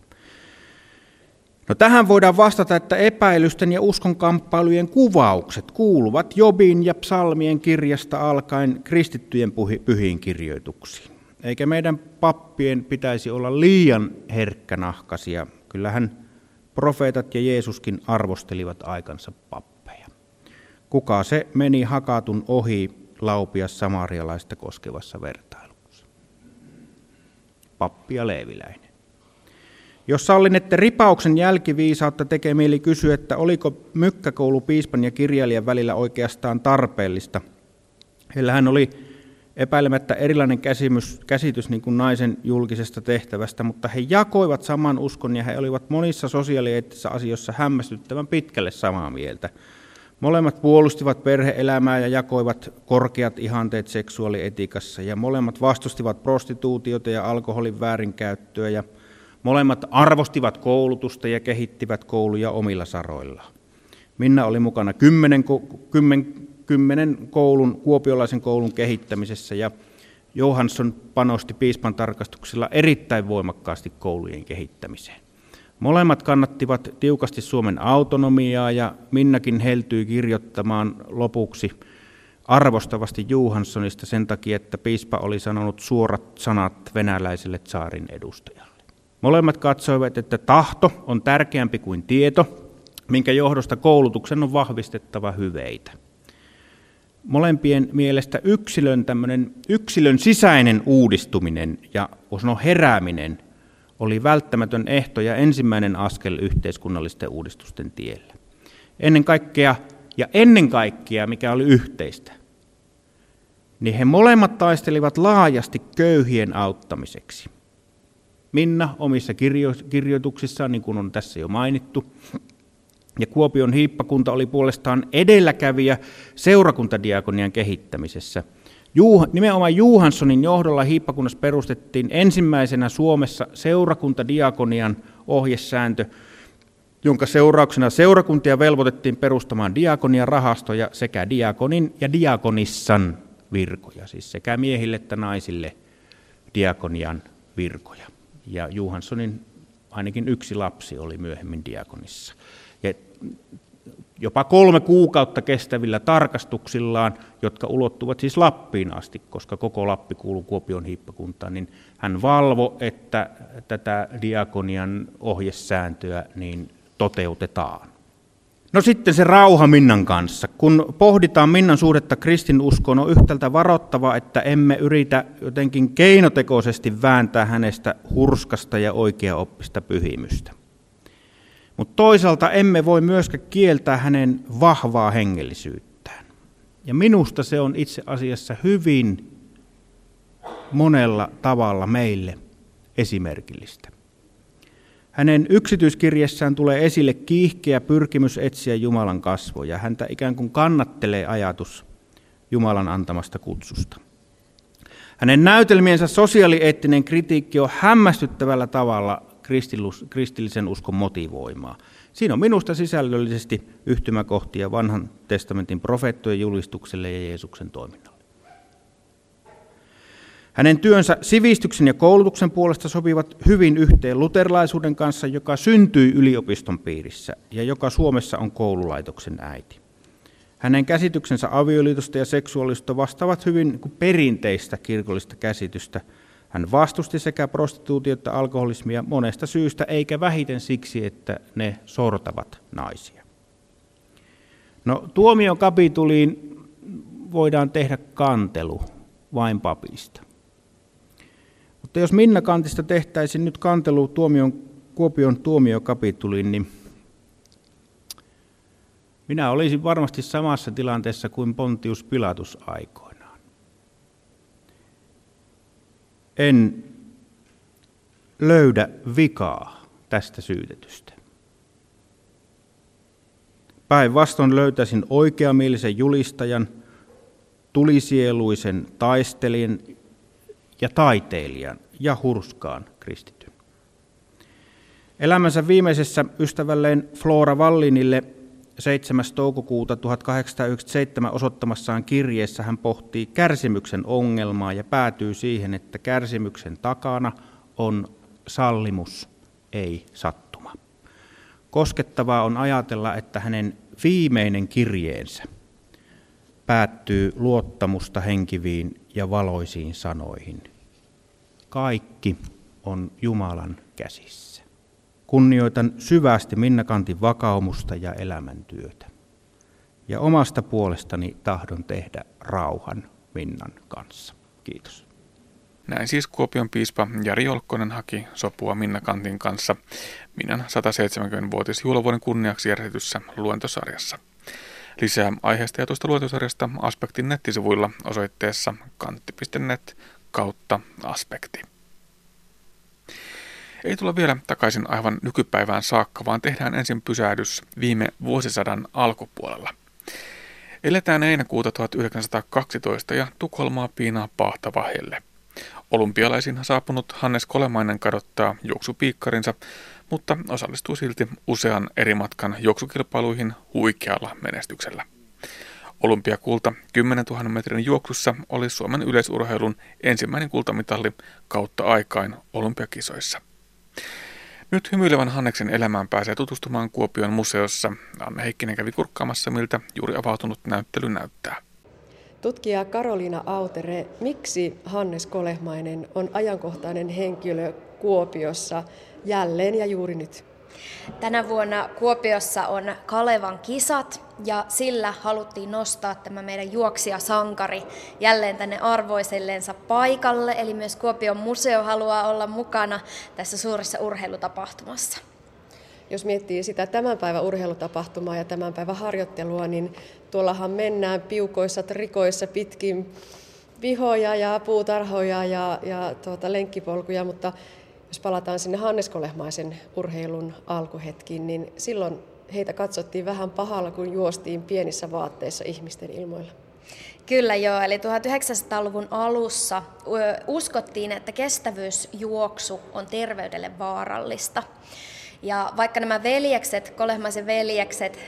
No tähän voidaan vastata, että epäilysten ja uskonkamppailujen kuvaukset kuuluvat Jobin ja psalmien kirjasta alkaen kristittyjen pyhiin kirjoituksiin. Eikä meidän pappien pitäisi olla liian herkkänahkaisia. Kyllähän profeetat ja Jeesuskin arvostelivat aikansa pappeja. Kuka se meni hakatun ohi Laupias samarialaista koskevassa vertailussa? Pappi ja Leeviläinen. Jos sallinette ripauksen jälkiviisautta, tekee mieli kysyä, että oliko mykkäkoulu piispan ja kirjailijan välillä oikeastaan tarpeellista. Heillähän oli epäilemättä erilainen käsitys, käsitys niin kuin naisen julkisesta tehtävästä, mutta he jakoivat saman uskon ja he olivat monissa sosiaalieettisissä asioissa hämmästyttävän pitkälle samaa mieltä. Molemmat puolustivat perhe-elämää ja jakoivat korkeat ihanteet seksuaalietiikassa ja molemmat vastustivat prostituutiota ja alkoholin väärinkäyttöä ja molemmat arvostivat koulutusta ja kehittivät kouluja omilla saroillaan. Minna oli mukana kymmenen, kymmen, kymmenen koulun, kuopiolaisen koulun kehittämisessä ja Johansson panosti piispan tarkastuksella erittäin voimakkaasti koulujen kehittämiseen. Molemmat kannattivat tiukasti Suomen autonomiaa ja Minnakin heltyi kirjoittamaan lopuksi arvostavasti Johanssonista sen takia, että piispa oli sanonut suorat sanat venäläiselle tsaarin edustajalle. Molemmat katsoivat, että tahto on tärkeämpi kuin tieto, minkä johdosta koulutuksen on vahvistettava hyveitä. molempien mielestä yksilön, tämmöinen yksilön sisäinen uudistuminen ja osano herääminen oli välttämätön ehto ja ensimmäinen askel yhteiskunnallisten uudistusten tiellä. Ennen kaikkea, ja ennen kaikkea, mikä oli yhteistä, niin he molemmat taistelivat laajasti köyhien auttamiseksi. Minna omissa kirjo- kirjoituksissaan, niin kuin on tässä jo mainittu, ja Kuopion hiippakunta oli puolestaan edelläkävijä seurakuntadiakonian kehittämisessä. Juh, nimenomaan Johanssonin johdolla hiippakunnassa perustettiin ensimmäisenä Suomessa seurakuntadiakonian ohjesääntö, jonka seurauksena seurakuntia velvoitettiin perustamaan diakonian rahastoja sekä diakonin ja diakonissan virkoja, siis sekä miehille että naisille diakonian virkoja. Ja Johanssonin ainakin yksi lapsi oli myöhemmin diakonissa. Ja jopa kolme kuukautta kestävillä tarkastuksillaan, jotka ulottuvat siis Lappiin asti, koska koko Lappi kuuluu Kuopion hiippakuntaan, niin hän valvoi, että tätä diakonian ohjesääntöä niin toteutetaan. No sitten se rauha Minnan kanssa. Kun pohditaan Minnan suhdetta kristinuskoon, on yhtäältä varoittava, että emme yritä jotenkin keinotekoisesti vääntää hänestä hurskasta ja oikeaoppista pyhimystä. Mutta toisaalta emme voi myöskään kieltää hänen vahvaa hengellisyyttään. Ja minusta se on itse asiassa hyvin monella tavalla meille esimerkillistä. Hänen yksityiskirjessään tulee esille kiihkeä pyrkimys etsiä Jumalan kasvoja. Häntä ikään kuin kannattelee ajatus Jumalan antamasta kutsusta. Hänen näytelmiensä sosiaalieettinen kritiikki on hämmästyttävällä tavalla kristillisen uskon motivoimaa. Siinä on minusta sisällöllisesti yhtymäkohtia vanhan testamentin profeettojen julistukselle ja Jeesuksen toiminnalle. Hänen työnsä sivistyksen ja koulutuksen puolesta sopivat hyvin yhteen luterilaisuuden kanssa, joka syntyi yliopiston piirissä ja joka Suomessa on koululaitoksen äiti. Hänen käsityksensä avioliitosta ja seksuaalisuudesta vastaavat hyvin perinteistä kirkollista käsitystä. Hän vastusti sekä prostituutiota että alkoholismia monesta syystä, eikä vähiten siksi, että ne sortavat naisia. No, tuomion kapituliin voidaan tehdä kantelu vain papista. Mutta jos Minna Canthista tehtäisiin nyt kantelu tuomion, Kuopion tuomiokapituliin, niin minä olisin varmasti samassa tilanteessa kuin Pontius Pilatus aikoi. En löydä vikaa tästä syytetystä. Päinvastoin löytäisin oikeamielisen julistajan, tulisieluisen taistelijan ja taiteilijan ja hurskaan kristityn. Elämänsä viimeisessä ystävälleen Flora Wallinille seitsemäs toukokuuta tuhatkahdeksansataayhdeksänkymmentäseitsemän osoittamassaan kirjeessä hän pohtii kärsimyksen ongelmaa ja päätyy siihen, että kärsimyksen takana on sallimus, ei sattuma. Koskettavaa on ajatella, että hänen viimeinen kirjeensä päättyy luottamusta henkiviin ja valoisiin sanoihin. Kaikki on Jumalan käsissä. Kunnioitan syvästi Minna Canthin vakaumusta ja elämäntyötä. Ja omasta puolestani tahdon tehdä rauhan Minnan kanssa. Kiitos. Näin siis Kuopion piispa Jari Jolkkonen haki sopua Minna Canthin kanssa Minnan sataseitsemänkymmenvuotisjuhlavuoden kunniaksi järjestetyssä luentosarjassa. Lisää aiheesta ja tuosta luentosarjasta Aspektin nettisivuilla osoitteessa kantti piste net kautta aspekti. Ei tulla vielä takaisin aivan nykypäivään saakka, vaan tehdään ensin pysähdys viime vuosisadan alkupuolella. Eletään heinäkuuta tuhatyhdeksänsataakaksitoista ja Tukholmaa piinaa pahtava helle. Olympialaisiin saapunut Hannes Kolehmainen kadottaa juoksupiikkarinsa, mutta osallistuu silti usean eri matkan juoksukilpailuihin huikealla menestyksellä. Olympiakulta kymmenentuhannen metrin juoksussa oli Suomen yleisurheilun ensimmäinen kultamitalli kautta aikain olympiakisoissa. Nyt hymyilevän Hanneksen elämään pääsee tutustumaan Kuopion museossa. Anne Heikkinen kävi kurkkaamassa, miltä juuri avautunut näyttely näyttää. Tutkija Karoliina Autere, miksi Hannes Kolehmainen on ajankohtainen henkilö Kuopiossa jälleen ja juuri nyt? Tänä vuonna Kuopiossa on Kalevan kisat ja sillä haluttiin nostaa tämä meidän juoksijasankari jälleen tänne arvoisellensa paikalle. Eli myös Kuopion museo haluaa olla mukana tässä suuressa urheilutapahtumassa. Jos miettii sitä tämän päivän urheilutapahtumaa ja tämän päivän harjoittelua, niin tuollahan mennään piukoissa, trikoissa pitkin vihoja ja puutarhoja ja, ja tuota, lenkkipolkuja, mutta jos palataan sinne Hannes Kolehmaisen urheilun alkuhetkiin, niin silloin heitä katsottiin vähän pahalla, kun juostiin pienissä vaatteissa ihmisten ilmoilla. Kyllä joo, eli tuhatyhdeksänsataaluvun alussa uskottiin, että kestävyysjuoksu on terveydelle vaarallista. Ja vaikka nämä veljekset, Kolehmaisen veljekset,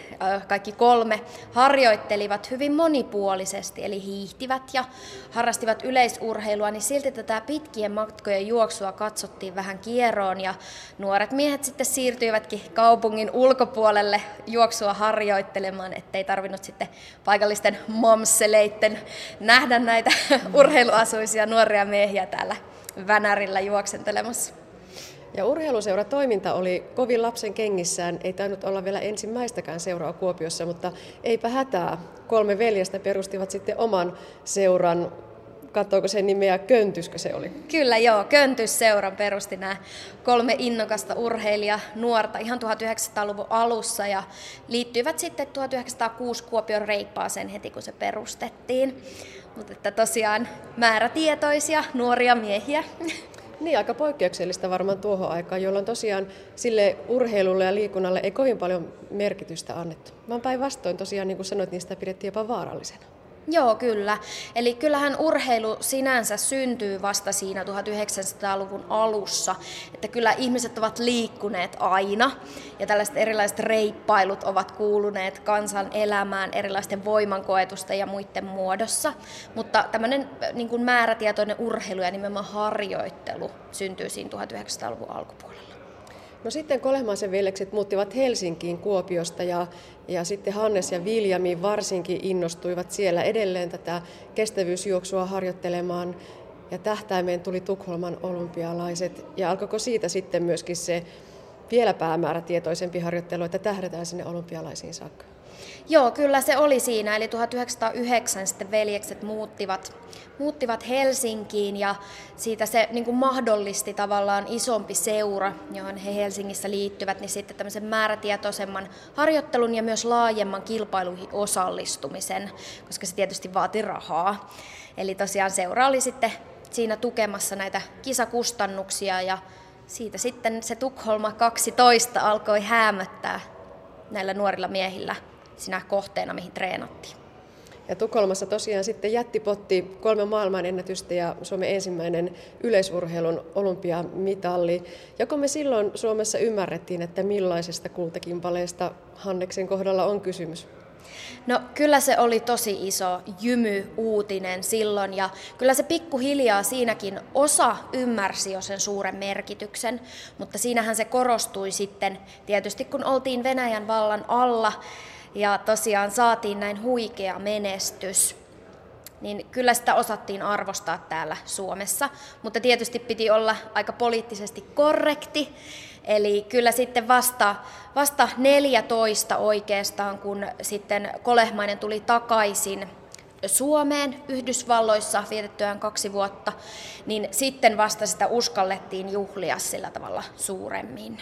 kaikki kolme, harjoittelivat hyvin monipuolisesti, eli hiihtivät ja harrastivat yleisurheilua, niin silti tätä pitkien matkojen juoksua katsottiin vähän kieroon ja nuoret miehet sitten siirtyivätkin kaupungin ulkopuolelle juoksua harjoittelemaan, ettei tarvinnut sitten paikallisten momseleitten nähdä näitä urheiluasuisia nuoria miehiä täällä Vänärillä juoksentelemassa. Ja urheiluseuratoiminta oli kovin lapsen kengissään, ei tainnut olla vielä ensimmäistäkään seuraa Kuopiossa, mutta eipä hätää. Kolme veljestä perustivat sitten oman seuran, katsoiko sen nimeä, Köntyskö se oli? Kyllä joo, Köntysseuran perusti nämä kolme innokasta urheilijaa nuorta ihan tuhatyhdeksänsataaluvun alussa ja liittyivät sitten tuhatyhdeksänsataakuusi Kuopion Reipaaseen heti kun se perustettiin. Mutta että tosiaan määrätietoisia nuoria miehiä. Niin, aika poikkeuksellista varmaan tuohon aikaan, jolloin tosiaan sille urheilulle ja liikunnalle ei kovin paljon merkitystä annettu, vaan päinvastoin tosiaan, niin kuin sanoit, niistä pidettiin jopa vaarallisena. Joo, kyllä. Eli kyllähän urheilu sinänsä syntyy vasta siinä tuhatyhdeksänsataaluvun alussa, että kyllä ihmiset ovat liikkuneet aina ja tällaiset erilaiset reippailut ovat kuuluneet kansan elämään erilaisten voimankoetusten ja muiden muodossa, mutta tämmöinen niin kuin määrätietoinen urheilu ja nimenomaan harjoittelu syntyy siinä tuhatyhdeksänsataaluvun alkupuolella. No sitten Kolehmaisen veljekset muuttivat Helsinkiin Kuopiosta ja, ja sitten Hannes ja Viljami varsinkin innostuivat siellä edelleen tätä kestävyysjuoksua harjoittelemaan ja tähtäimeen tuli Tukholman olympialaiset ja alkoiko siitä sitten myöskin se vielä päämäärätietoisempi harjoittelu, että tähdätään sinne olympialaisiin saakka? Joo, kyllä se oli siinä. Eli tuhatyhdeksänsataayhdeksän sitten veljekset muuttivat, muuttivat Helsinkiin ja siitä se niin kuin mahdollisti tavallaan isompi seura, johon he Helsingissä liittyvät, niin sitten tämmöisen määrätietoisemman harjoittelun ja myös laajemman kilpailuihin osallistumisen, koska se tietysti vaati rahaa. Eli tosiaan seura oli sitten siinä tukemassa näitä kisakustannuksia ja siitä sitten se Tukholma kaksitoista alkoi häämöttää näillä nuorilla miehillä sinä kohteena, mihin treenattiin. Ja Tukholmassa tosiaan sitten jättipotti, kolme maailmanennätystä ja Suomen ensimmäinen yleisurheilun olympiamitalli. Joko me silloin Suomessa ymmärrettiin, että millaisesta kultakimpaleesta Hanneksen kohdalla on kysymys? No kyllä se oli tosi iso jymy-uutinen silloin ja kyllä se pikkuhiljaa siinäkin osa ymmärsi jo sen suuren merkityksen, mutta siinähän se korostui sitten tietysti kun oltiin Venäjän vallan alla ja tosiaan saatiin näin huikea menestys, niin kyllä sitä osattiin arvostaa täällä Suomessa, mutta tietysti piti olla aika poliittisesti korrekti. Eli kyllä sitten vasta, vasta neljätoista oikeastaan, kun sitten Kolehmainen tuli takaisin Suomeen Yhdysvalloissa vietettyään kaksi vuotta, niin sitten vasta sitä uskallettiin juhlia sillä tavalla suuremmin.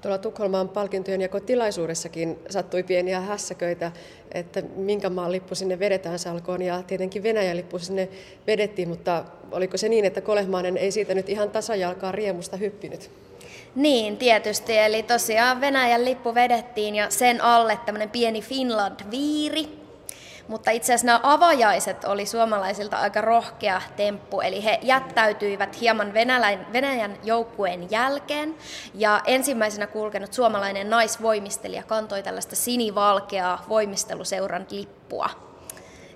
Tuolla Tukholman palkintojen jakotilaisuudessakin sattui pieniä hässäköitä, että minkä maan lippu sinne vedetään salkoon ja tietenkin Venäjän lippu sinne vedettiin, mutta oliko se niin, että Kolehmainen ei siitä nyt ihan tasajalkaan riemusta hyppinyt? Niin, tietysti. Eli tosiaan Venäjän lippu vedettiin ja sen alle tämmöinen pieni Finland-viiri. Mutta itse asiassa nämä avajaiset oli suomalaisilta aika rohkea temppu, eli he jättäytyivät hieman Venäjän joukkueen jälkeen. Ja ensimmäisenä kulkenut suomalainen naisvoimistelija kantoi tällaista sinivalkeaa voimisteluseuran lippua.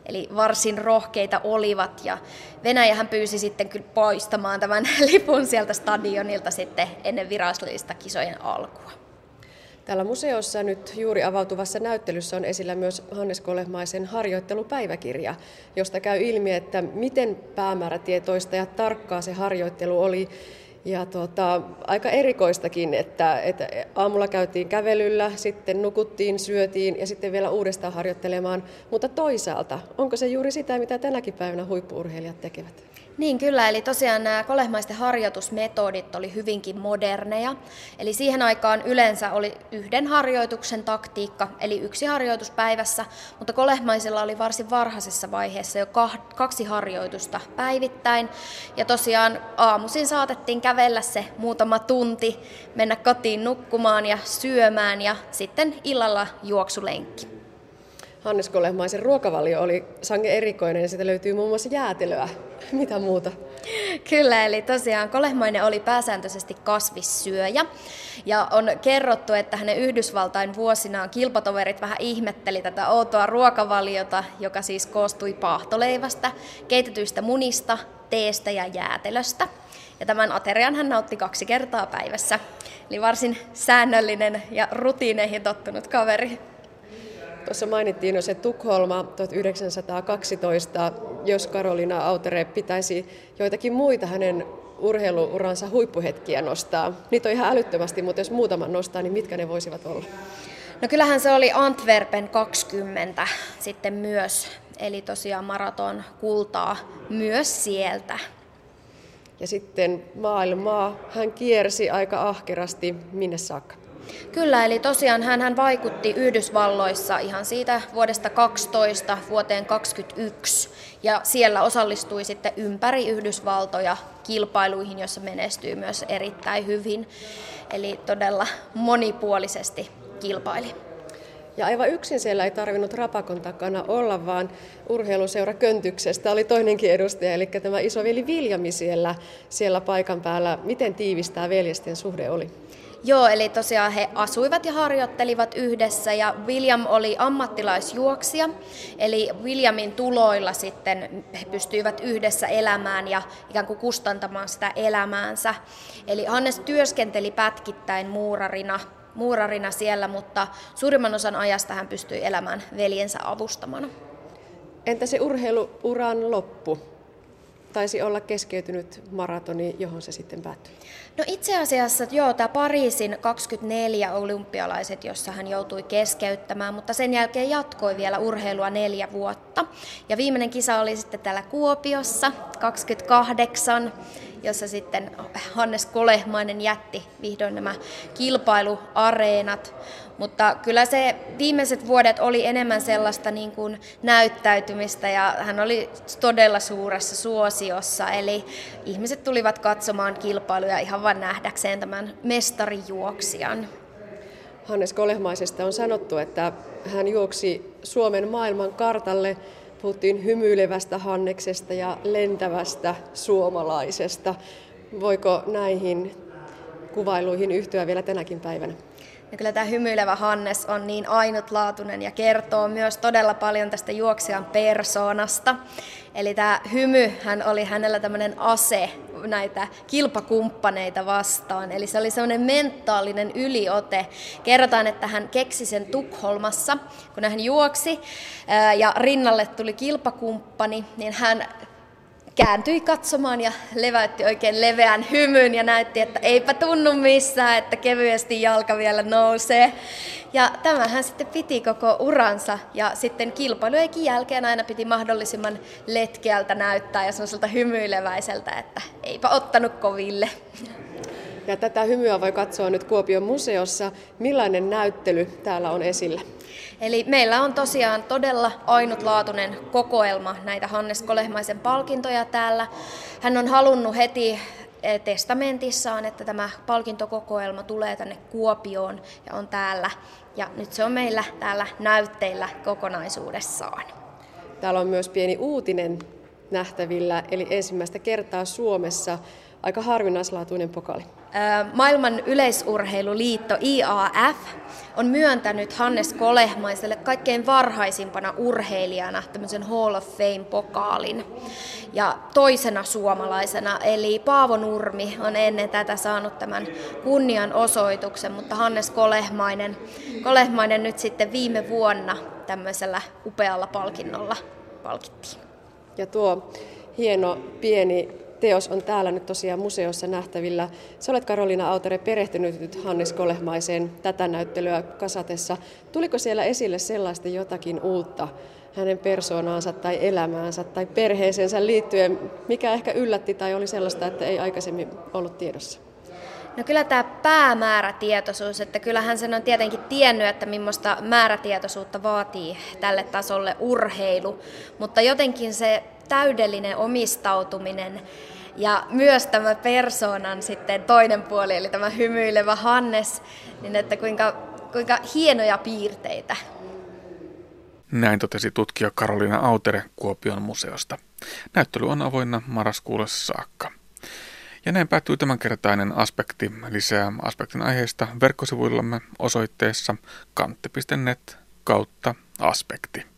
Eli varsin rohkeita olivat ja Venäjähän pyysi sitten kyllä poistamaan tämän lipun sieltä stadionilta sitten ennen virallista kisojen alkua. Täällä museossa nyt juuri avautuvassa näyttelyssä on esillä myös Hannes Kolehmaisen harjoittelupäiväkirja, josta käy ilmi, että miten päämäärätietoista ja tarkkaa se harjoittelu oli Ja tuota, aika erikoistakin, että, että aamulla käytiin kävelyllä, sitten nukuttiin, syötiin ja sitten vielä uudestaan harjoittelemaan. Mutta toisaalta, onko se juuri sitä, mitä tänäkin päivänä huippu-urheilijat tekevät? Niin kyllä, eli tosiaan nämä kolehmaisten harjoitusmetodit oli hyvinkin moderneja. Eli siihen aikaan yleensä oli yhden harjoituksen taktiikka, eli yksi harjoitus päivässä, mutta kolehmaisilla oli varsin varhaisessa vaiheessa jo kaksi harjoitusta päivittäin. Ja tosiaan aamuisin saatettiin kävellä se muutama tunti, mennä kotiin nukkumaan ja syömään ja sitten illalla juoksulenkki. Hannes Kolehmaisen ruokavalio oli sangen erikoinen ja siitä löytyy muun muassa jäätelöä. Mitä muuta? Kyllä, eli tosiaan Kolehmainen oli pääsääntöisesti kasvissyöjä. Ja on kerrottu, että hänen Yhdysvaltain vuosinaan kilpatoverit vähän ihmetteli tätä outoa ruokavaliota, joka siis koostui paahtoleivästä, keitetyistä munista, teestä ja jäätelöstä. Ja tämän aterian hän nautti kaksi kertaa päivässä. Eli varsin säännöllinen ja rutiineihin tottunut kaveri. Tuossa mainittiin jo se Tukholma tuhatyhdeksänsataakaksitoista, jos Karoliina Autere pitäisi joitakin muita hänen urheiluuransa huippuhetkiä nostaa. Niitä on ihan älyttömästi, mutta jos muutaman nostaa, niin mitkä ne voisivat olla? No kyllähän se oli Antwerpen kaksikymmentä sitten myös, eli tosiaan maraton kultaa myös sieltä. Ja sitten maailmaa hän kiersi aika ahkerasti, minne saakka? Kyllä, eli tosiaan hän vaikutti Yhdysvalloissa ihan siitä vuodesta kaksitoista vuoteen kaksikymmentäyksi ja siellä osallistui sitten ympäri Yhdysvaltoja kilpailuihin, joissa menestyi myös erittäin hyvin, eli todella monipuolisesti kilpaili. Ja aivan yksin siellä ei tarvinnut Rapakon takana olla, vaan urheiluseura Köntyksestä oli toinenkin edustaja, eli tämä isoveli Viljami siellä, siellä paikan päällä. Miten tiivistää veljesten suhde oli? Joo, eli tosiaan he asuivat ja harjoittelivat yhdessä ja William oli ammattilaisjuoksija, eli Williamin tuloilla sitten he pystyivät yhdessä elämään ja ikään kuin kustantamaan sitä elämäänsä. Eli Hannes työskenteli pätkittäin muurarina, muurarina siellä, mutta suurimman osan ajasta hän pystyi elämään veljensä avustamana. Entä se urheiluuran loppu? Taisi olla keskeytynyt maratoni, johon se sitten päättyi. No itse asiassa joo, tämä Pariisin kaksikymmentäneljä olympialaiset, jossa hän joutui keskeyttämään, mutta sen jälkeen jatkoi vielä urheilua neljä vuotta. Ja viimeinen kisa oli sitten täällä Kuopiossa, kaksikymmentäkahdeksan, jossa sitten Hannes Kolehmainen jätti vihdoin nämä kilpailuareenat. Mutta kyllä se viimeiset vuodet oli enemmän sellaista niin kuin näyttäytymistä ja hän oli todella suuressa suosiossa. Eli ihmiset tulivat katsomaan kilpailuja ihan vain nähdäkseen tämän mestarijuoksijan. Hannes Kolehmaisesta on sanottu, että hän juoksi Suomen maailman kartalle. Puhuttiin hymyilevästä Hanneksesta ja lentävästä suomalaisesta. Voiko näihin kuvailuihin yhtyä vielä tänäkin päivänä? Ja kyllä tämä hymyilevä Hannes on niin ainutlaatuinen ja kertoo myös todella paljon tästä juoksijan persoonasta. Eli tämä hymy, hän oli hänellä tämmöinen ase näitä kilpakumppaneita vastaan. Eli se oli semmoinen mentaalinen yliote. Kerrotaan, että hän keksi sen Tukholmassa, kun hän juoksi ja rinnalle tuli kilpakumppani, niin hän kääntyi katsomaan ja leväytti oikein leveän hymyn ja näytti, että eipä tunnu missään, että kevyesti jalka vielä nousee. Ja tämähän sitten piti koko uransa ja sitten kilpailujenkin jälkeen aina piti mahdollisimman letkeältä näyttää ja sellaiselta hymyileväiseltä, että eipä ottanut koville. Ja tätä hymyä voi katsoa nyt Kuopion museossa. Millainen näyttely täällä on esillä? Eli meillä on tosiaan todella ainutlaatuinen kokoelma näitä Hannes Kolehmaisen palkintoja täällä. Hän on halunnut heti testamentissaan, että tämä palkintokokoelma tulee tänne Kuopioon ja on täällä. Ja nyt se on meillä täällä näytteillä kokonaisuudessaan. Täällä on myös pieni uutinen nähtävillä, eli ensimmäistä kertaa Suomessa aika harvinaislaatuinen pokaali. Maailman yleisurheiluliitto I A F on myöntänyt Hannes Kolehmaiselle kaikkein varhaisimpana urheilijana tämmöisen Hall of Fame-pokaalin ja toisena suomalaisena. Eli Paavo Nurmi on ennen tätä saanut tämän kunnianosoituksen, mutta Hannes Kolehmainen, Kolehmainen nyt sitten viime vuonna tämmöisellä upealla palkinnolla palkittiin. Ja tuo hieno pieni teos on täällä nyt tosiaan museossa nähtävillä. Sä olet, Karoliina Autere, perehtynyt nyt Hannes Kolehmaiseen tätä näyttelyä kasatessa. Tuliko siellä esille sellaista jotakin uutta hänen persoonaansa tai elämäänsä tai perheeseensä liittyen, mikä ehkä yllätti tai oli sellaista, että ei aikaisemmin ollut tiedossa? No kyllä tämä päämäärätietoisuus, että kyllähän sen on tietenkin tiennyt, että millaista määrätietoisuutta vaatii tälle tasolle urheilu, mutta jotenkin se täydellinen omistautuminen ja myös tämä persoonan sitten toinen puoli, eli tämä hymyilevä Hannes, niin että kuinka, kuinka hienoja piirteitä. Näin totesi tutkija Karoliina Autere Kuopion museosta. Näyttely on avoinna marraskuulle saakka. Ja näin päättyy tämänkertainen Aspekti. Lisää Aspektin aiheista verkkosivuillamme osoitteessa kantti piste net kautta aspekti.